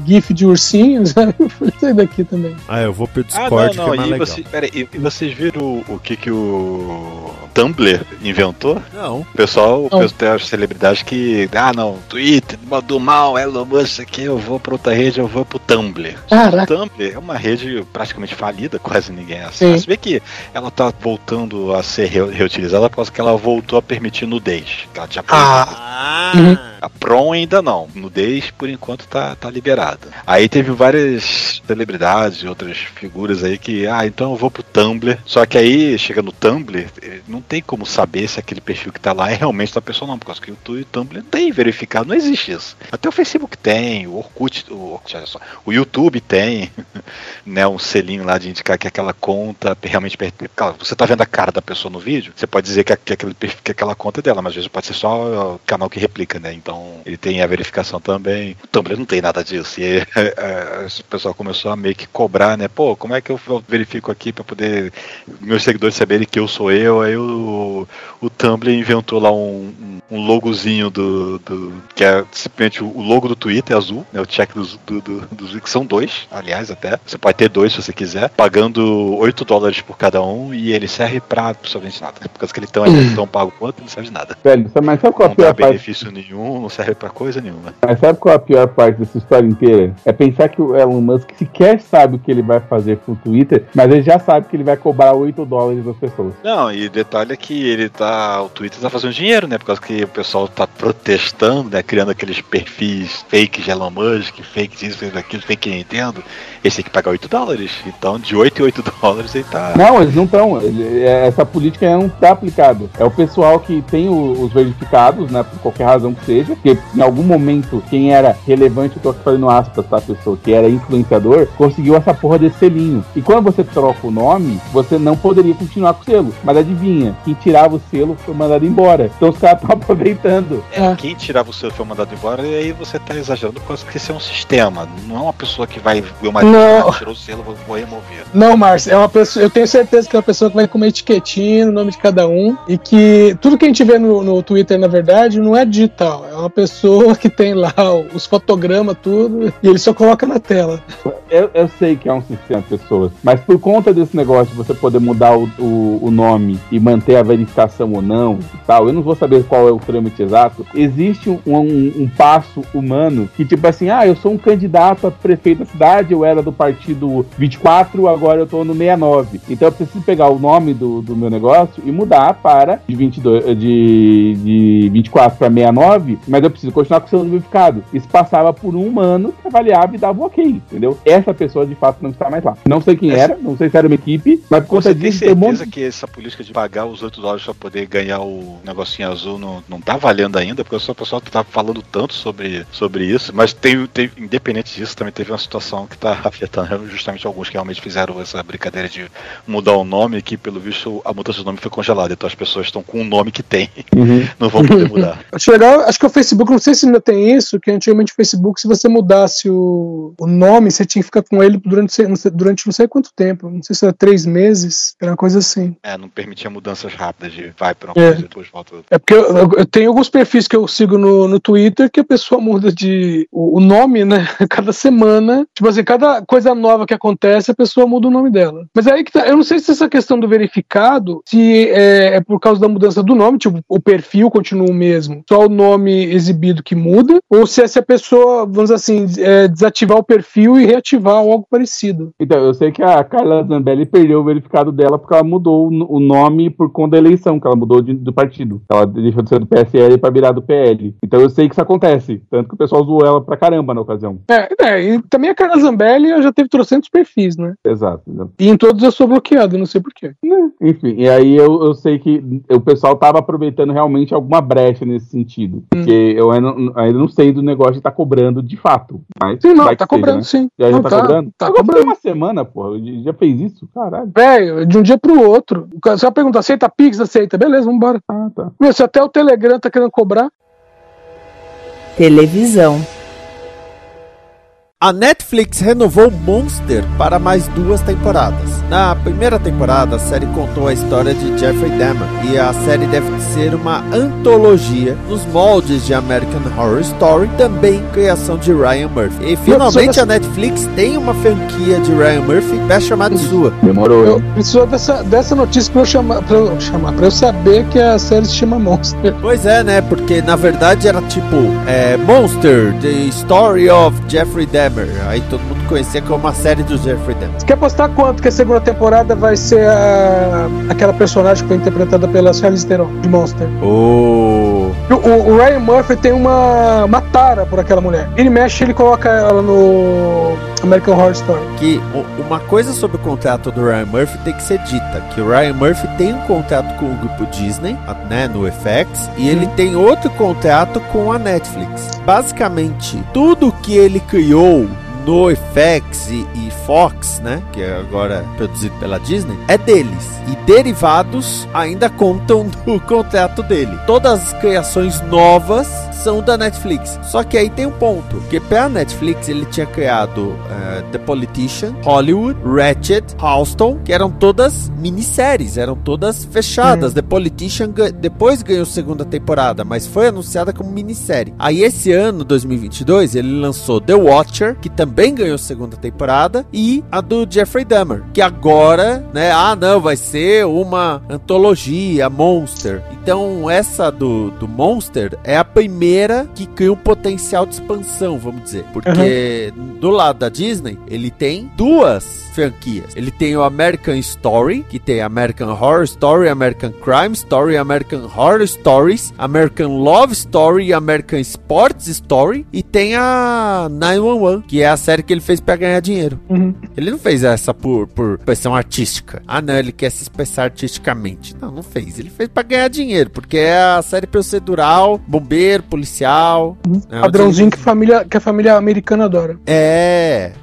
GIF de ursinhos, eu falei, sai daqui também. Ah, eu vou pro Discord, ah, não, não, que é mais e legal. Você, pera, e, e vocês viram o, o que que o Tumblr inventou? Não. O pessoal, não. Tem as celebridades que, ah não, Twitter, do mal, Elon Musk, aqui, eu vou pra outra rede, eu vou pro Tumblr. Caraca. O Tumblr é uma rede praticamente falida, quase ninguém acessa. Se bem que ela tá voltando a ser re- reutilizada por causa que ela voltou a permitir nudez. Ela já ah. uhum. A Prom ainda não. Nudez, por enquanto, tá Tá, tá liberada. Aí teve várias celebridades e outras figuras aí que, ah, então eu vou pro Tumblr. Só que aí, chega no Tumblr, não tem como saber se aquele perfil que tá lá é realmente da pessoa, não, por causa que o Tumblr não tem verificado, não existe isso. Até o Facebook tem, o Orkut, o, o YouTube tem, né, um selinho lá de indicar que aquela conta realmente pertence. Você tá vendo a cara da pessoa no vídeo, você pode dizer que, que, aquele, que aquela conta é dela, mas às vezes pode ser só o canal que replica, né, então ele tem a verificação também. O Tumblr não tem nada disso, e aí o pessoal começou a meio que cobrar, né, pô, como é que eu verifico aqui pra poder meus seguidores saberem que eu sou eu? Aí o, o Tumblr inventou lá um, um logozinho do, do, que é simplesmente o logo do Twitter azul, né, o check dos do, do, do, que são dois, aliás, até você pode ter dois se você quiser, pagando oito dólares por cada um, e ele serve pra absolutamente nada, por causa que ele tão, ele tão pago quanto, não serve de nada. Velho, mas sabe qual não dá benefício parte... nenhum, não serve pra coisa nenhuma. Mas sabe qual a pior parte dessa história inteira? É pensar que o Elon Musk sequer sabe o que ele vai fazer com o Twitter, mas ele já sabe que ele vai cobrar oito dólares das pessoas. Não, e o detalhe é que ele tá, o Twitter tá fazendo dinheiro, né, por causa que o pessoal tá protestando, né, criando aqueles perfis fake de Elon Musk, fake disso, fake daquilo, fake Nintendo, eles têm que pagar oito dólares, então de oito em oito dólares ele tá... Não, eles não estão, ele, essa política não tá aplicada, é o pessoal que tem os verificados, né, por qualquer razão que seja, porque em algum momento quem era relevante, eu tô aqui fazendo aspas, tá, pessoa que era influenciador, conseguiu essa porra desse selinho. E quando você troca o nome, você não poderia continuar com o selo. Mas adivinha, quem tirava o selo foi mandado embora. Então os caras estão aproveitando. É, ah. Quem tirava o selo foi mandado embora, e aí você tá exagerando por causa que isso é um sistema. Não é uma pessoa que vai, eu não. Tirou o selo, vou, vou remover. Não, Márcio, é uma pessoa, eu tenho certeza que é uma pessoa que vai com uma etiquetinha no nome de cada um, e que tudo que a gente vê no, no Twitter, na verdade, não é digital. É uma pessoa que tem lá os fotogramas, tudo, e ele só coloca na tela. Eu, eu sei que é um sistema de pessoas, mas por conta desse negócio de você poder mudar o, o, o nome e manter a verificação ou não e tal, eu não vou saber qual é o trâmite exato, existe um, um, um passo humano que tipo assim, ah, eu sou um candidato a prefeito da cidade, eu era do partido vinte e quatro, agora eu tô no sessenta e nove, então eu preciso pegar o nome do, do meu negócio e mudar para de, vinte e dois, de, de vinte e quatro para sessenta e nove, mas eu preciso continuar com o seu verificado. Isso passava por por um humano que avaliava e dava um ok, entendeu? Essa pessoa de fato não está mais lá. Não sei quem essa... era, não sei se era uma equipe, mas por conta disso... Você tem certeza um monte... que essa política de pagar os oito dólares para poder ganhar o negocinho azul não, não tá valendo ainda, porque o pessoal tá falando tanto sobre, sobre isso, mas tem, tem, independente disso, também teve uma situação que tá afetando justamente alguns que realmente fizeram essa brincadeira de mudar o nome, que pelo visto a mudança do nome foi congelada, então as pessoas estão com o nome que tem, uhum. Não vão poder mudar. Acho legal, acho que o Facebook, não sei se ainda tem isso, que antigamente o Facebook, se você mudasse o, o nome, você tinha que ficar com ele durante, durante não sei quanto tempo, não sei se era três meses, era uma coisa assim. É, não permitia mudanças rápidas de vai pra uma é. coisa e depois volta. É porque eu, eu, eu tenho alguns perfis que eu sigo no, no Twitter que a pessoa muda de o, o nome, né, cada semana, tipo assim, cada coisa nova que acontece, a pessoa muda o nome dela. Mas é aí que tá, eu não sei se essa questão do verificado, se é, é por causa da mudança do nome, tipo, o perfil continua o mesmo, só o nome exibido que muda, ou se essa pessoa, vamos assim, é, desativar o perfil e reativar algo parecido. Então, eu sei que a Carla Zambelli perdeu o verificado dela porque ela mudou o nome por conta da eleição, que ela mudou de, do partido. Ela deixou de ser do P S L pra virar do P L. Então eu sei que isso acontece. Tanto que o pessoal zoou ela pra caramba na ocasião. É, é e também a Carla Zambelli já teve trocentos perfis, né? Exato, exato. E em todos eu sou bloqueado, não sei porquê. É, enfim, e aí eu, eu sei que o pessoal tava aproveitando realmente alguma brecha nesse sentido. Porque hum. eu ainda, ainda não sei do negócio de tá cobrando de fato. Mas sim, não, tá seja, cobrando, né? Sim. Já, não, já tá, tá cobrando? Tá cobrando. Uma semana, porra. Já fez isso? Caralho. Velho, de um dia pro outro. Você vai perguntar, aceita Pix? Aceita. Beleza, vambora. Ah, tá. Meu, se até o Telegram tá querendo cobrar. Televisão. A Netflix renovou Monster para mais duas temporadas. Na primeira temporada, a série contou a história de Jeffrey Dahmer, e a série deve ser uma antologia nos moldes de American Horror Story, também criação de Ryan Murphy. E finalmente a Netflix tem uma franquia de Ryan Murphy para chamar de sua. Demorou. Eu preciso dessa, dessa notícia para eu chamar, para eu, chamar, para eu saber que a série se chama Monster. Pois é, né? Porque na verdade era tipo é, Monster, The Story of Jeffrey Dahmer. Aí todo mundo conhecia como uma série do Jeffrey Dahmer. Você quer apostar quanto que a segunda temporada vai ser a... aquela personagem que foi interpretada pela Charlize Theron de Monster? Oh. O, o Ryan Murphy tem uma, uma tara por aquela mulher. Ele mexe, ele coloca ela no American Horror Story. Que uma coisa sobre o contrato do Ryan Murphy tem que ser dita, que o Ryan Murphy tem um contrato com o grupo Disney, né, no F X, e ele hum. tem outro contrato com a Netflix. Basicamente, tudo que ele criou no F X e, e Fox, né, que é agora produzido pela Disney, é deles. E derivados ainda contam do contrato dele. Todas as criações novas são da Netflix. Só que aí tem um ponto, que pra Netflix ele tinha criado uh, The Politician, Hollywood, Ratched, Houston, que eram todas minisséries, eram todas fechadas. Uhum. The Politician gan- depois ganhou segunda temporada, mas foi anunciada como minissérie. Aí esse ano, dois mil e vinte e dois, ele lançou The Watcher, que também Também ganhou segunda temporada, e a do Jeffrey Dahmer, que agora, né, ah não, vai ser uma antologia, Monster. Então essa do, do Monster é a primeira que cria um potencial de expansão, vamos dizer, porque uhum. do lado da Disney, ele tem duas franquias. Ele tem o American Story, que tem American Horror Story, American Crime Story, American Horror Stories, American Love Story, American Sports Story, e tem a nove um um, que é a série que ele fez pra ganhar dinheiro. Uhum. Ele não fez essa por, por expressão artística. Ah, não, ele quer se expressar artisticamente. Não, não fez. Ele fez pra ganhar dinheiro, porque é a série procedural, bombeiro, policial. Uhum. É padrãozinho que, família, que a família americana adora. É.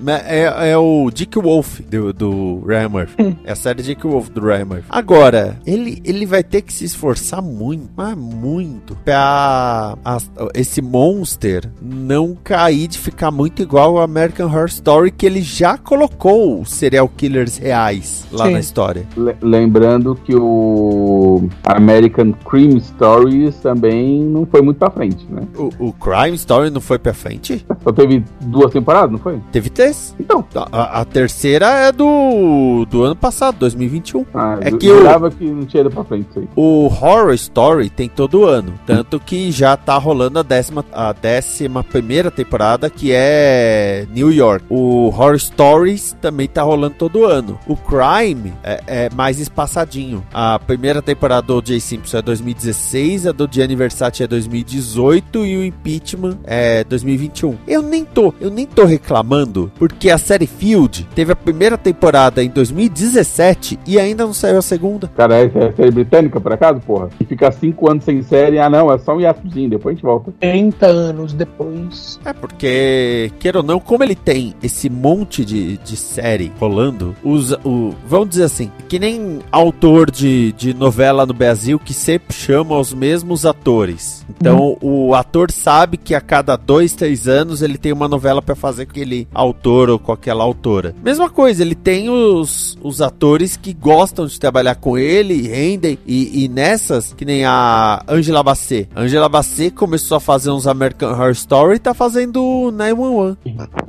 É, é o Dick Wolf do, do Ryan Murphy. Uhum. É a série Dick Wolf do Ryan Murphy. Agora, ele, ele vai ter que se esforçar muito, mas muito, pra a, esse Monster não cair de ficar muito igual a American Horror Story, que ele já colocou serial killers reais lá Sim. na história. L- lembrando que o American Crime Stories também não foi muito pra frente, né? O, o Crime Story não foi pra frente? Só teve duas temporadas, não foi? Teve três. Então. A, a terceira é do, do ano passado, dois mil e vinte e um. Ah, é eu que jurava o, que não tinha ido pra frente isso aí. O Horror Story tem todo ano, tanto que já tá rolando a décima, a décima primeira temporada, que é New York. O Horror Stories também tá rolando todo ano. O Crime é, é mais espaçadinho. A primeira temporada do O J Simpson é dois mil e dezesseis, a do Gianni Versace é dois mil e dezoito e o Impeachment é dois mil e vinte e um. Eu nem tô, eu nem tô reclamando, porque a série Field teve a primeira temporada em dois mil e dezessete e ainda não saiu a segunda. Cara, essa é série britânica, por acaso, porra? E ficar cinco anos sem série, ah não, é só um hiatozinho, depois a gente volta. trinta anos depois. É porque, queira ou não, como ele tem esse monte de, de série rolando, usa o, vamos dizer assim, que nem autor de, de novela no Brasil que sempre chama os mesmos atores. Então uhum. o ator sabe que a cada dois, três anos ele tem uma novela pra fazer com aquele autor ou com aquela autora. Mesma coisa, ele tem os, os atores que gostam de trabalhar com ele e rendem, e, e nessas, que nem a Angela Bassett. Angela Bassett começou a fazer uns American Horror Story e tá fazendo nove um um.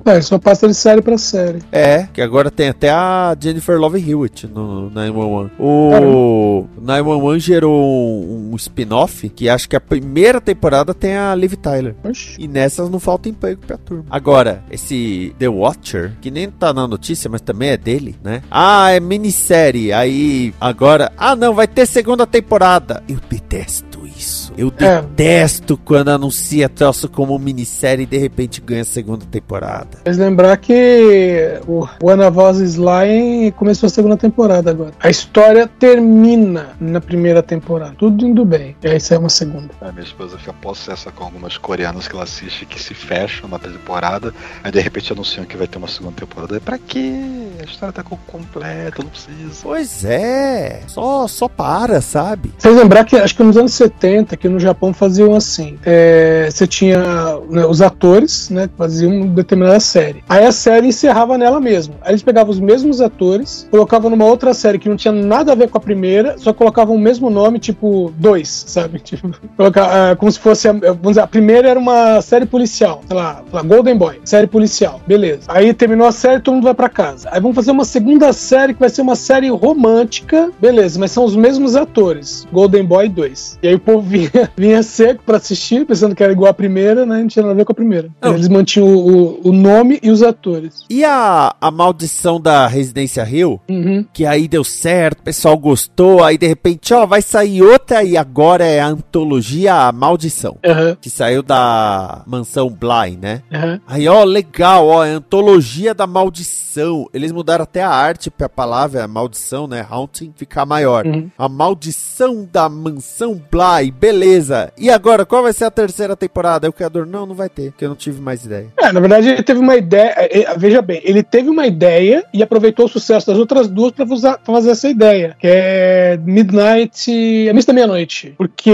É, só passa de série pra série. É, que agora tem até a Jennifer Love Hewitt no nove um um. O nove um um gerou um, um spin-off que acho que é a primeira primeira temporada tem a Liv Tyler. Oxi. E nessas não falta emprego pra turma. Agora, esse The Watcher, que nem tá na notícia, mas também é dele, né? Ah, é minissérie. Aí, agora... Ah, não, vai ter segunda temporada. Eu detesto isso. Eu é. detesto quando anuncia troço como minissérie e de repente ganha a segunda temporada. Mas lembrar que o One of Us Slime começou a segunda temporada agora. A história termina na primeira temporada. Tudo indo bem. E aí sai uma segunda. A minha esposa fica possessa com algumas coreanas que ela assiste que se fecham na temporada, aí de repente anunciam que vai ter uma segunda temporada. Pra quê? A história tá completa, não precisa. Pois é. Só, só para, sabe? Vocês lembrar que acho que nos anos setenta, que no Japão faziam assim. É, você tinha, né, os atores, né, faziam uma determinada série. Aí a série encerrava nela mesma. Aí eles pegavam os mesmos atores, colocavam numa outra série que não tinha nada a ver com a primeira, só colocavam o mesmo nome, tipo, dois, sabe? Tipo, colocar, uh, como se fosse, a, vamos dizer, a primeira era uma série policial, sei lá, Golden Boy, série policial, beleza. Aí terminou a série, todo mundo vai pra casa. Aí vamos fazer uma segunda série que vai ser uma série romântica, beleza, mas são os mesmos atores, Golden Boy dois. E aí o povo vinha, vinha seco pra assistir, pensando que era igual a primeira, né? Não tinha nada a ver com a primeira. Não. Eles mantinham o, o, o nome e os atores. E a, a maldição da Residência Hill? Uhum. Que aí deu certo, o pessoal gostou, aí de repente, ó, vai sair outra e agora é a antologia A Maldição, uhum, que saiu da Mansão Bly, né? Uhum. Aí, ó, legal, ó, é a antologia da maldição. Eles mudaram até a arte pra palavra maldição, né? Haunting, ficar maior. Uhum. A maldição da Mansão Bly, beleza. E agora, qual vai ser a terceira temporada? O criador, não, não vai ter, porque eu não tive mais ideia. É, na verdade, ele teve uma ideia, veja bem, ele teve uma ideia e aproveitou o sucesso das outras duas pra fazer essa ideia, que é Midnight, a Missa da Meia-Noite, porque...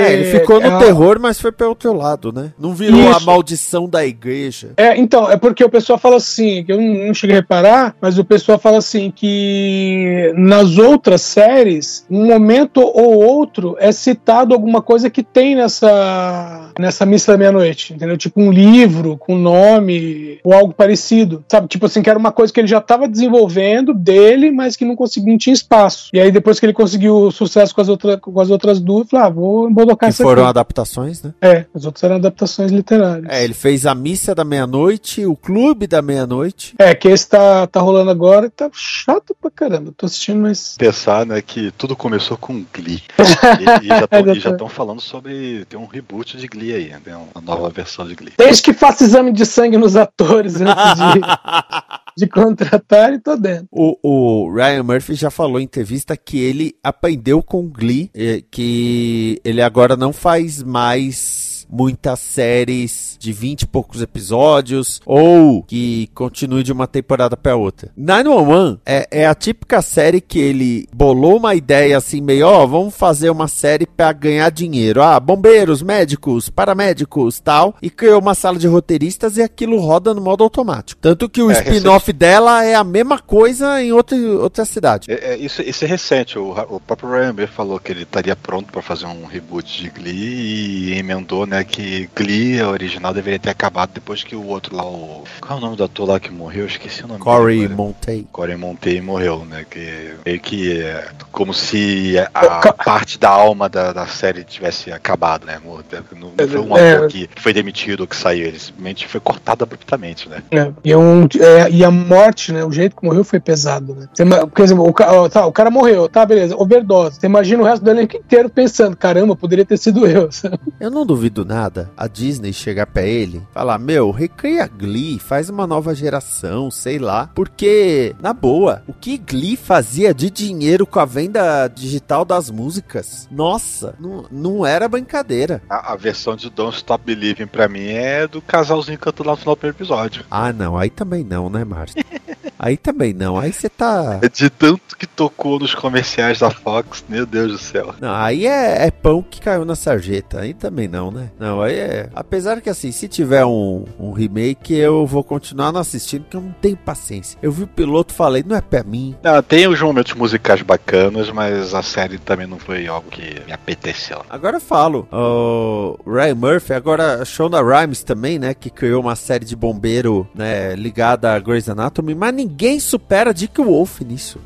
É, ele ficou no a... terror, mas foi pelo outro lado, né? Não virou isso, a maldição da igreja. É, então, é porque o pessoal fala assim, que eu não, não cheguei a reparar, mas o pessoal fala assim, que nas outras séries, um momento ou outro, é citado alguma coisa que tem nessa, nessa Missa da Meia-Noite, entendeu? Tipo um livro com nome, ou algo parecido, sabe? Tipo assim, que era uma coisa que ele já estava desenvolvendo dele, mas que não conseguiu, não tinha espaço. E aí depois que ele conseguiu sucesso com as, outra, com as outras duas, falou, ah, vou embodocar essa aqui. Foram adaptações, né? É, as outras eram adaptações literárias. É, ele fez a Missa da Meia-Noite, o Clube da Meia-Noite. É, que esse tá, tá rolando agora e tá chato pra caramba, tô assistindo, mas... Pensar, né, que tudo começou com Glee. E, e já estão falando sobre, tem um reboot de Glee aí, né, uma nova versão de Glee. Desde que faça exame de sangue nos atores antes de... de contratar e tô dentro. O, o Ryan Murphy já falou em entrevista que ele aprendeu com Glee, que ele agora não faz mais muitas séries de vinte e poucos episódios, ou que continue de uma temporada pra outra. nove um um é, é a típica série que ele bolou uma ideia assim, meio, ó, oh, vamos fazer uma série pra ganhar dinheiro. Ah, bombeiros, médicos, paramédicos, tal, e criou uma sala de roteiristas e aquilo roda no modo automático. Tanto que o é, spin-off recente. dela é a mesma coisa em outra, outra cidade. É, é, isso, isso é recente. O, o próprio Ryan Murphy falou que ele estaria pronto pra fazer um reboot de Glee e emendou, né, que Glee, a original, deveria ter acabado depois que o outro lá, o... Qual é o nome do ator lá que morreu? Eu esqueci o nome. Corey Monteith. Corey Monteith morreu, né? Que meio que é como se a Ca... parte da alma da, da série tivesse acabado, né? Não, não foi um ator é... que foi demitido ou que saiu. Ele simplesmente foi cortado abruptamente, né? É. E, um, é, e a morte, né? O jeito que morreu foi pesado, né? Você, por exemplo, o, tá, o cara morreu, tá, beleza, overdose. Você imagina o resto do elenco inteiro pensando, caramba, poderia ter sido eu. Sabe? Eu não duvido nada, a Disney chegar pra ele falar, meu, recria Glee, faz uma nova geração, sei lá, porque, na boa, o que Glee fazia de dinheiro com a venda digital das músicas, nossa, não, não era brincadeira. A, a versão de Don't Stop Believing pra mim é do casalzinho cantando lá no final do primeiro episódio. Ah, não, aí também não, né, Márcio? Aí também não, aí você tá... De tanto que tocou nos comerciais da Fox, meu Deus do céu. Não, aí é, é pão que caiu na sarjeta, aí também não, né? Não, aí é... Apesar que, assim, se tiver um, um remake, eu vou continuar não assistindo, porque eu não tenho paciência. Eu vi o piloto e falei, não é pra mim. Não, tem os momentos musicais bacanas, mas a série também não foi algo que me apeteceu. Agora eu falo, o Ryan Murphy, agora a Shonda Rhimes também, né, que criou uma série de bombeiro, né, ligada a Grey's Anatomy, mas ninguém ninguém supera Dick Wolf nisso.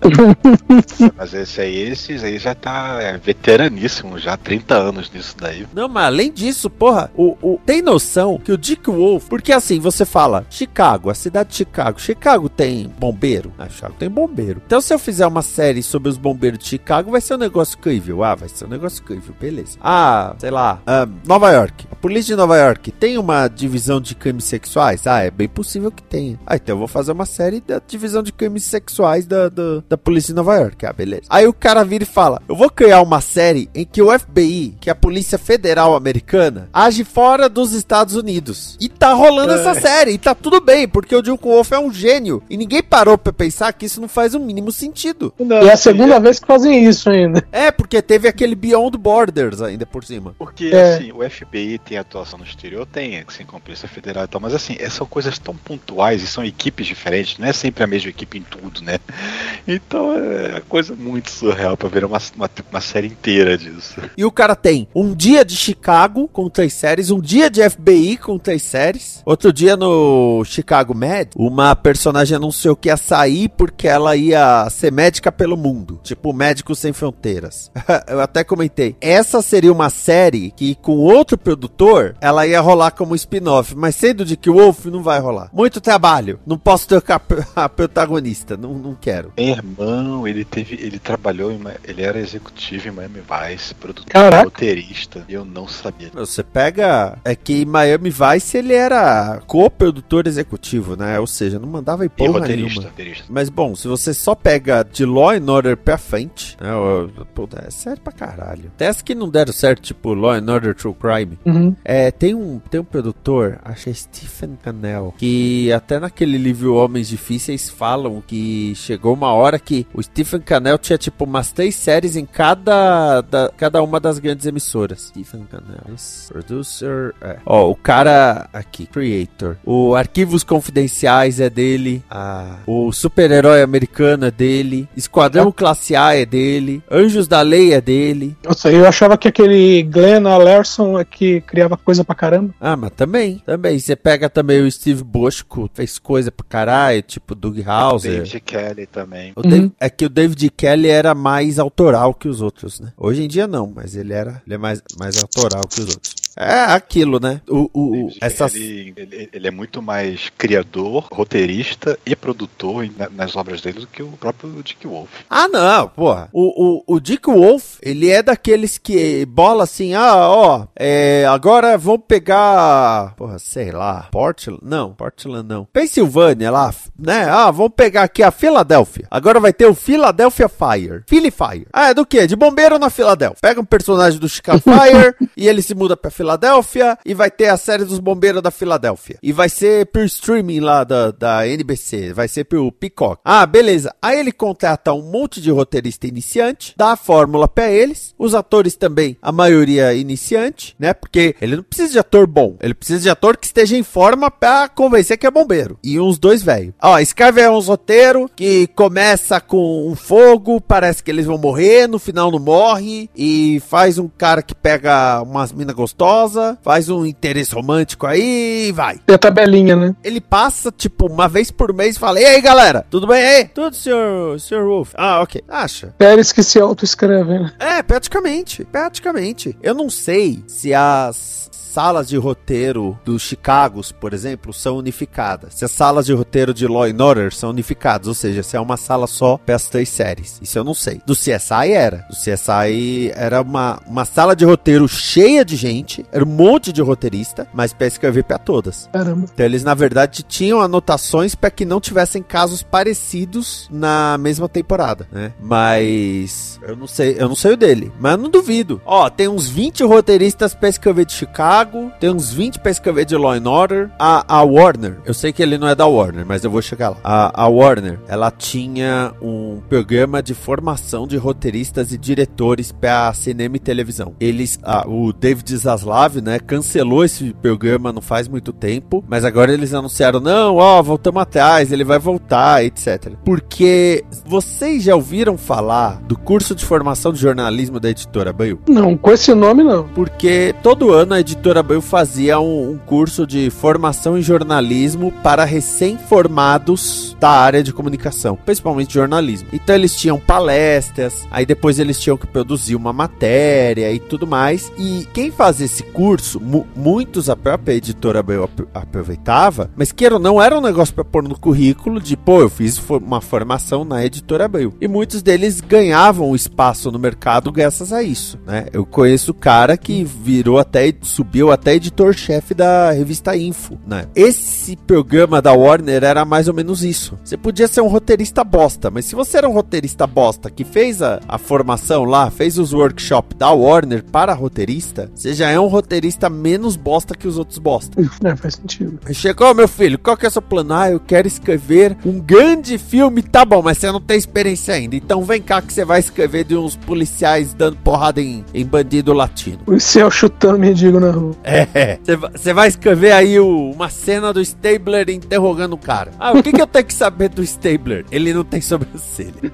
Mas esse aí, esse aí já tá é, veteraníssimo, já trinta anos nisso daí. Não, mas além disso, porra, o, o, tem noção que o Dick Wolf, porque assim, você fala, Chicago, a cidade de Chicago, Chicago tem bombeiro? Ah, Chicago tem bombeiro. Então se eu fizer uma série sobre os bombeiros de Chicago, vai ser um negócio incrível. Ah, vai ser um negócio incrível, beleza. Ah, sei lá, um, Nova York. A polícia de Nova York tem uma divisão de crimes sexuais? Ah, é bem possível que tenha. Ah, então eu vou fazer uma série da divisão de crimes sexuais da, da, da polícia de Nova York. Ah, beleza. Aí o cara vira e fala, eu vou criar uma série em que o F B I, que é a Polícia Federal Americana, age fora dos Estados Unidos. E tá rolando essa série, e tá tudo bem, porque o Dick Wolf é um gênio, e ninguém parou pra pensar que isso não faz o mínimo sentido. Não, e é a segunda é... vez que fazem isso ainda. É, porque teve aquele Beyond Borders ainda por cima. Porque, é. assim, o F B I tem atuação no exterior, tem, assim, com a Polícia Federal e tal, mas assim, são coisas tão pontuais e são equipes diferentes, não é sempre a mesma equipe em tudo, né? Então é coisa muito surreal pra ver uma, uma, uma série inteira disso. E o cara tem um dia de Chicago com três séries, um dia de F B I com três séries, outro dia no Chicago Med, uma personagem anunciou que ia sair porque ela ia ser médica pelo mundo, tipo Médicos Sem Fronteiras. Eu até comentei, essa seria uma série que com outro produtor, ela ia rolar como spin-off, mas sendo de que o Wolf não vai rolar. Muito trabalho, não posso trocar a protagonista, não, não quero. Meu irmão, ele teve, ele trabalhou, em, ele era executivo em Miami Vice, produtor, Caraca. roteirista, eu não sabia. Você pega, é que em Miami Vice ele era co-produtor executivo, né, ou seja, não mandava em porra roteirista, roteirista. Mas bom, se você só pega de Law and Order pra frente, né, pô, é sério pra caralho. Até as que não deram certo, tipo Law and Order True Crime, uhum. é, tem, um, tem um produtor, acho que é Stephen Cannell, que até naquele livro Homens Difíceis falam que chegou uma hora que o Stephen Cannell tinha tipo umas três séries em cada, da, cada uma das grandes emissoras. Stephen Cannell, producer, é. Ó, o cara aqui, creator. O Arquivos Confidenciais é dele, ah. o Super-Herói Americano é dele, Esquadrão ah. Classe A é dele, Anjos da Lei é dele. Nossa, eu achava que aquele Glenn Larson é que criava coisa pra caramba. Ah, mas também, também. Você pega também o Steve Bosco, fez coisa pra caralho, tipo Doug Houser. David Kelly também. O uhum. David, é que o David Kelly era mais autoral que os outros, né? Hoje em dia não, mas ele era, ele é mais, mais autoral que os outros. É aquilo, né? O, o, o, essas... ele, ele, ele é muito mais criador, roteirista e produtor em, na, nas obras dele do que o próprio Dick Wolf. Ah, não, porra. O, o, o Dick Wolf, ele é daqueles que bola assim, ah, ó, é, agora vamos pegar, porra, sei lá, Portland, não, Portland não. Pensilvânia lá, né? Ah, vamos pegar aqui a Filadélfia. Agora vai ter o Philadelphia Fire. Philly Fire. Ah, é do quê? De bombeiro na Filadélfia. Pega um personagem do Chicago Fire e ele se muda pra Filadélfia. Filadélfia, e vai ter a série dos bombeiros da Filadélfia. E vai ser por streaming lá da, da N B C, vai ser por Peacock. Ah, beleza. Aí ele contrata um monte de roteirista iniciante, dá a fórmula pra eles, os atores também, a maioria iniciante, né? Porque ele não precisa de ator bom, ele precisa de ator que esteja em forma pra convencer que é bombeiro. E uns dois velhos. Ó, escreve aí uns roteiros que começa com um fogo, parece que eles vão morrer, no final não morre, e faz um cara que pega umas minas gostosas, faz um interesse romântico aí e vai. Tem a tabelinha, né? Ele passa, tipo, uma vez por mês e fala, e aí, galera? Tudo bem aí? Tudo, senhor, senhor Wolf. Ah, ok. Acha. Pérez que se auto-escreve, né? É, praticamente. Praticamente. Eu não sei se as salas de roteiro do Chicago, por exemplo, são unificadas. Se as salas de roteiro de Law and Order são unificadas, ou seja, se é uma sala só para as três séries. Isso eu não sei. Do C S I era. Do C S I era uma, uma sala de roteiro cheia de gente, era um monte de roteirista, mas para escrever para todas. Caramba. Então eles, na verdade, tinham anotações para que não tivessem casos parecidos na mesma temporada, né? Mas eu não sei, eu não sei o dele, mas eu não duvido. Ó, tem uns vinte roteiristas para escrever de Chicago, tem uns vinte pra escrever de Law and Order. A, a Warner, eu sei que ele não é da Warner, mas eu vou chegar lá. A, a Warner, ela tinha um programa de formação de roteiristas e diretores pra cinema e televisão. Eles, a, o David Zaslav, né, cancelou esse programa não faz muito tempo, mas agora eles anunciaram, não, ó, voltamos atrás, ele vai voltar, etcétera. Porque vocês já ouviram falar do curso de formação de jornalismo da Editora Abril? Não, com esse nome não. Porque todo ano a Editora editora Abril fazia um, um curso de formação em jornalismo para recém-formados da área de comunicação, principalmente jornalismo. Então eles tinham palestras, aí depois eles tinham que produzir uma matéria e tudo mais. E quem fazia esse curso, mu muitos a própria editora Abril ap aproveitava, mas que era, não era um negócio para pôr no currículo de, pô, eu fiz for uma formação na editora Abril. E muitos deles ganhavam espaço no mercado graças a isso, né? Eu conheço o cara que virou até, subiu até editor-chefe da revista Info, né? Esse programa da Warner era mais ou menos isso. Você podia ser um roteirista bosta, mas se você era um roteirista bosta que fez a, a formação lá, fez os workshops da Warner para roteirista, você já é um roteirista menos bosta que os outros bosta. É, faz sentido. Chegou, meu filho, qual que é o seu plano? Ah, eu quero escrever um grande filme. Tá bom, mas você não tem experiência ainda, então vem cá que você vai escrever de uns policiais dando porrada em, em bandido latino. O céu chutando mendigo na rua. É, você vai escrever aí o, uma cena do Stabler interrogando o cara. Ah, o que, que eu tenho que saber do Stabler? Ele não tem sobrancelha.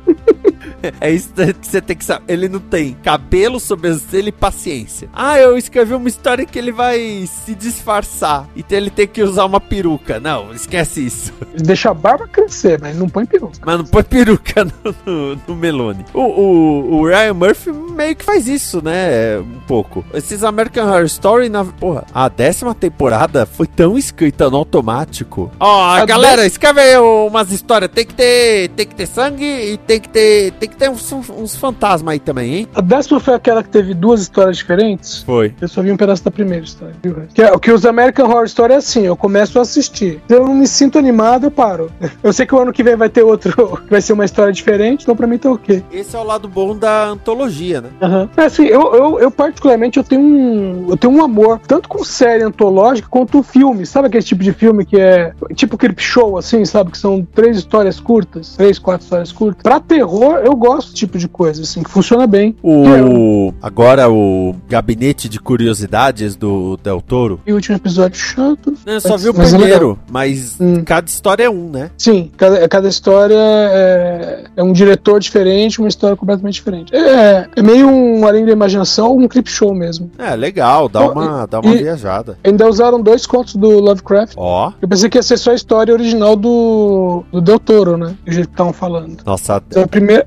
É isso que você tem que saber. Ele não tem cabelo, sobrancelha e paciência. Ah, eu escrevi uma história que ele vai se disfarçar. Então ele tem que usar uma peruca. Não, esquece isso. Deixa a barba crescer, mas não põe peruca. Mas não põe peruca no, no, no Meloni. O, o, o Ryan Murphy meio que faz isso, né? Um pouco. Esses American Horror Story, na, porra, a décima temporada foi tão escrita no automático. Ó, oh, galera, dec... escreve aí umas histórias. Tem que ter, tem que ter sangue e tem que ter... Tem que ter uns, uns fantasmas aí também, hein? A décima foi aquela que teve duas histórias diferentes? Foi. Eu só vi um pedaço da primeira história. Viu? Que, é, que os American Horror Story é assim, eu começo a assistir. Se eu não me sinto animado, eu paro. Eu sei que o ano que vem vai ter outro, vai ser uma história diferente, então pra mim tá ok. Esse é o lado bom da antologia, né? Uhum. É assim, eu, eu, eu particularmente, eu tenho, um, eu tenho um amor, tanto com série antológica, quanto filme. Sabe aquele tipo de filme que é tipo Creep Show, assim, sabe? Que são três histórias curtas, três, quatro histórias curtas. Pra terror, eu gosto desse tipo de coisa, assim, que funciona bem. O... É. Agora o gabinete de curiosidades do Del Toro. E o último episódio chato. Não, eu só vi o mas primeiro, é mas hum. cada história é um, né? Sim, cada, cada história é, é um diretor diferente, uma história completamente diferente. É, é meio um além da imaginação, um clip show mesmo. É, legal, dá, então, uma, e, dá uma viajada. Ainda usaram dois contos do Lovecraft. Ó. Eu pensei que ia ser só a história original do, do Del Toro, né? Do jeito que estavam falando. Nossa, então, a primeira...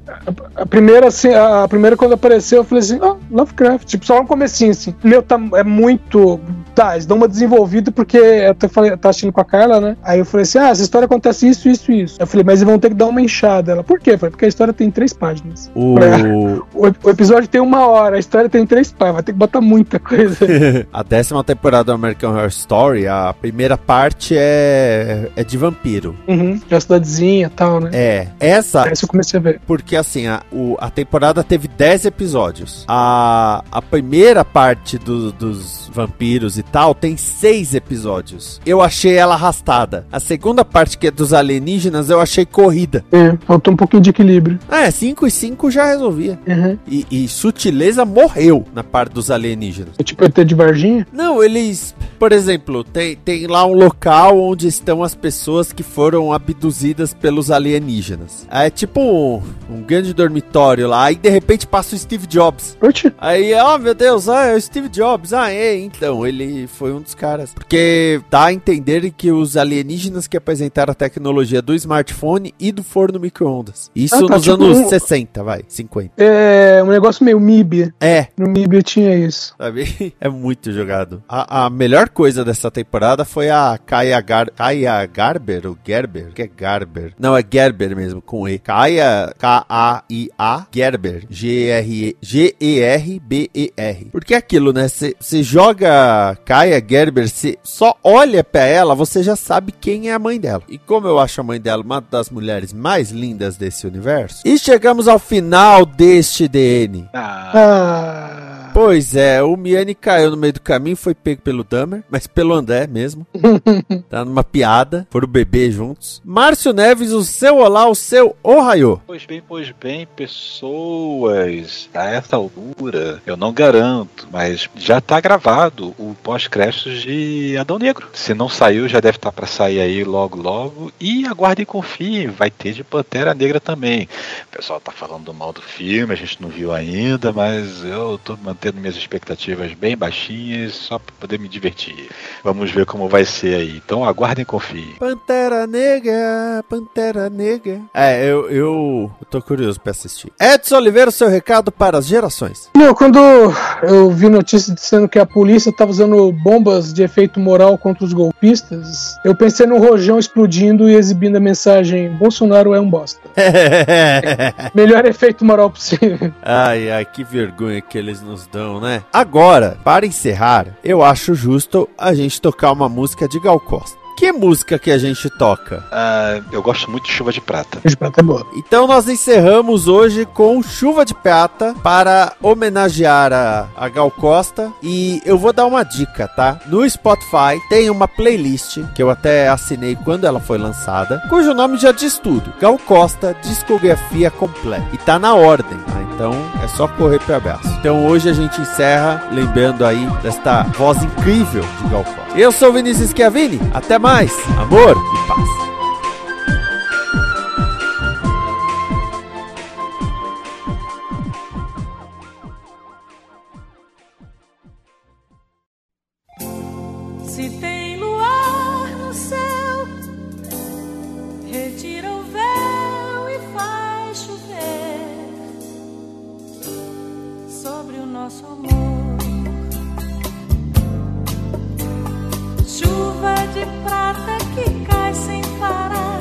A primeira, assim, a primeira quando apareceu, eu falei assim, ah, oh, Lovecraft. Tipo, só no comecinho, assim. Meu, tá, é muito... Tá, eles dão uma desenvolvida porque eu falei, tá assistindo com a Carla, né? Aí eu falei assim, ah, essa história acontece isso, isso e isso. Eu falei, mas eles vão ter que dar uma enxada. Ela, por quê? Eu falei, porque a história tem três páginas. O... O, o episódio tem uma hora, a história tem três páginas. Vai ter que botar muita coisa. A décima temporada do American Horror Story, a primeira parte é, é de vampiro. Uhum, de uma cidadezinha e tal, né? É. Essa... Essa eu comecei a ver. Porque, assim, a, o, a temporada teve dez episódios. A, a primeira parte do, dos vampiros e tal tem seis episódios. Eu achei ela arrastada. A segunda parte, que é dos alienígenas, eu achei corrida. É, faltou um pouquinho de equilíbrio. Ah, é, cinco e cinco já resolvia. Uhum. E, e sutileza morreu na parte dos alienígenas. É tipo E T de Varginha? Não, eles... Por exemplo, tem, tem lá um local onde estão as pessoas que foram abduzidas pelos alienígenas. É tipo um, um grande dormitório lá, aí de repente passa o Steve Jobs. Oxi. Aí, ó, oh, meu Deus, ah, é o Steve Jobs. Ah, é, então, ele foi um dos caras. Porque dá a entender que os alienígenas que apresentaram a tecnologia do smartphone e do forno micro-ondas. Isso ah, tá, nos tipo anos um... sessenta, vai, cinquenta. É, um negócio meio M I B. É. No M I B tinha isso. Sabe? É muito jogado. A, a melhor coisa dessa temporada foi a Kaia, Gar... Kaia Garber, ou Gerber? Que é Garber? Não, é Gerber mesmo, com E. Kaia, K A I A, Gerber, G E R B E R. Porque é aquilo, né? Você joga Kaia Gerber, você só olha pra ela, você já sabe quem é a mãe dela. E como eu acho a mãe dela uma das mulheres mais lindas desse universo, e chegamos ao final deste D N. Ah... Pois é, o Miani caiu no meio do caminho, foi pego pelo Dahmer, mas pelo André mesmo. Tá numa piada, foram beber juntos. Márcio Neves, o seu olá, o seu ohaiô. Pois bem, pois bem, pessoas, a essa altura, eu não garanto, mas já tá gravado o pós-créditos de Adão Negro. Se não saiu, já deve estar para sair aí logo, logo. E aguarde e confie, vai ter de Pantera Negra também. O pessoal tá falando mal do filme, a gente não viu ainda, mas eu tô mantendo mantendo minhas expectativas bem baixinhas, só para poder me divertir. Vamos ver como vai ser aí. Então aguardem e confiem. Pantera Negra, Pantera Negra. É, eu, eu tô curioso pra assistir. Edson Oliveira, seu recado para as gerações. Não, quando eu vi notícias dizendo que a polícia tava usando bombas de efeito moral contra os golpistas, eu pensei no rojão explodindo e exibindo a mensagem: Bolsonaro é um bosta. Melhor efeito moral possível. Ai, ai, que vergonha que eles nos dão, né? Agora, para encerrar, eu acho justo a gente tocar uma música de Gal Costa. Que música que a gente toca? Ah, eu gosto muito de Chuva de Prata. Chuva de Prata é boa. Então nós encerramos hoje com Chuva de Prata para homenagear a, a Gal Costa. E eu vou dar uma dica, tá? No Spotify tem uma playlist que eu até assinei quando ela foi lançada, cujo nome já diz tudo: Gal Costa, discografia completa. E tá na ordem, tá? Então é só correr pro abraço. Então hoje a gente encerra lembrando aí desta voz incrível de Gal Costa. Eu sou Vinícius Schiavini. Até mais. Mais amor e paz. Se tem luar no céu, retira o véu e faz chover sobre o nosso amor. Chuva de prata que cai sem parar,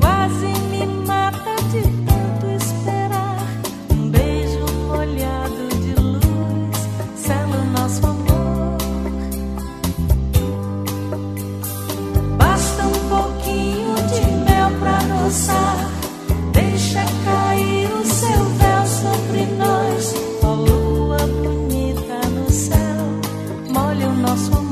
quase me mata de tanto esperar. Um beijo molhado de luz sela o nosso amor. Basta um pouquinho de mel pra dançar, deixa cair o seu véu sobre nós. Ó lua bonita no céu, molha o nosso amor.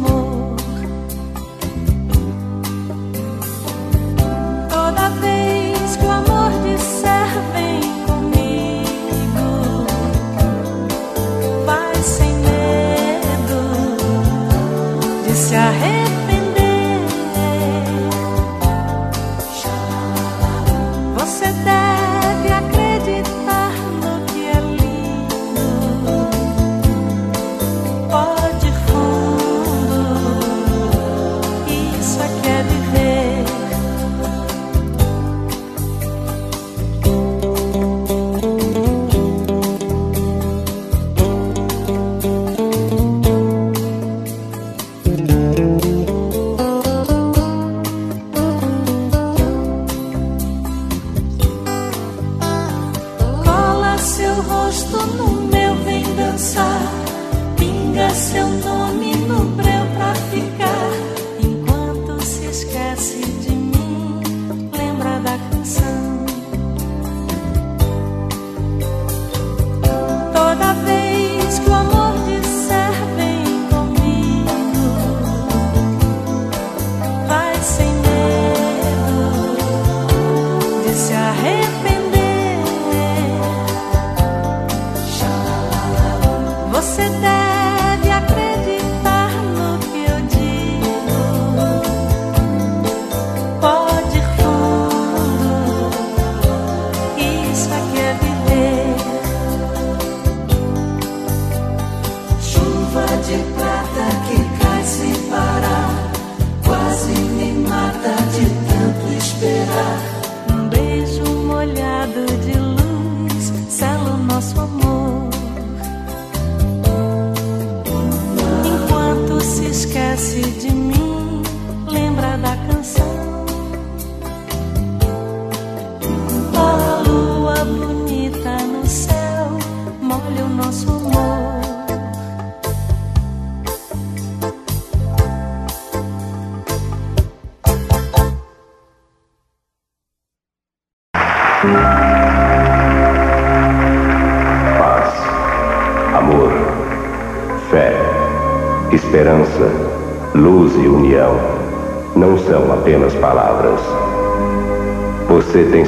Se arrepender, você deve acreditar no que é lindo. Pode fundo, isso é que é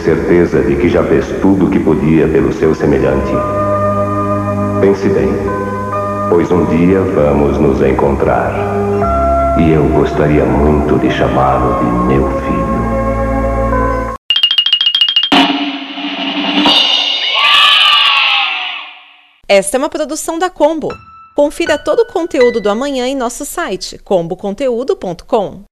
Certeza de que já fez tudo o que podia pelo seu semelhante. Pense bem, pois um dia vamos nos encontrar. E eu gostaria muito de chamá-lo de meu filho. Esta é uma produção da Combo. Confira todo o conteúdo do amanhã em nosso site combo conteúdo ponto com.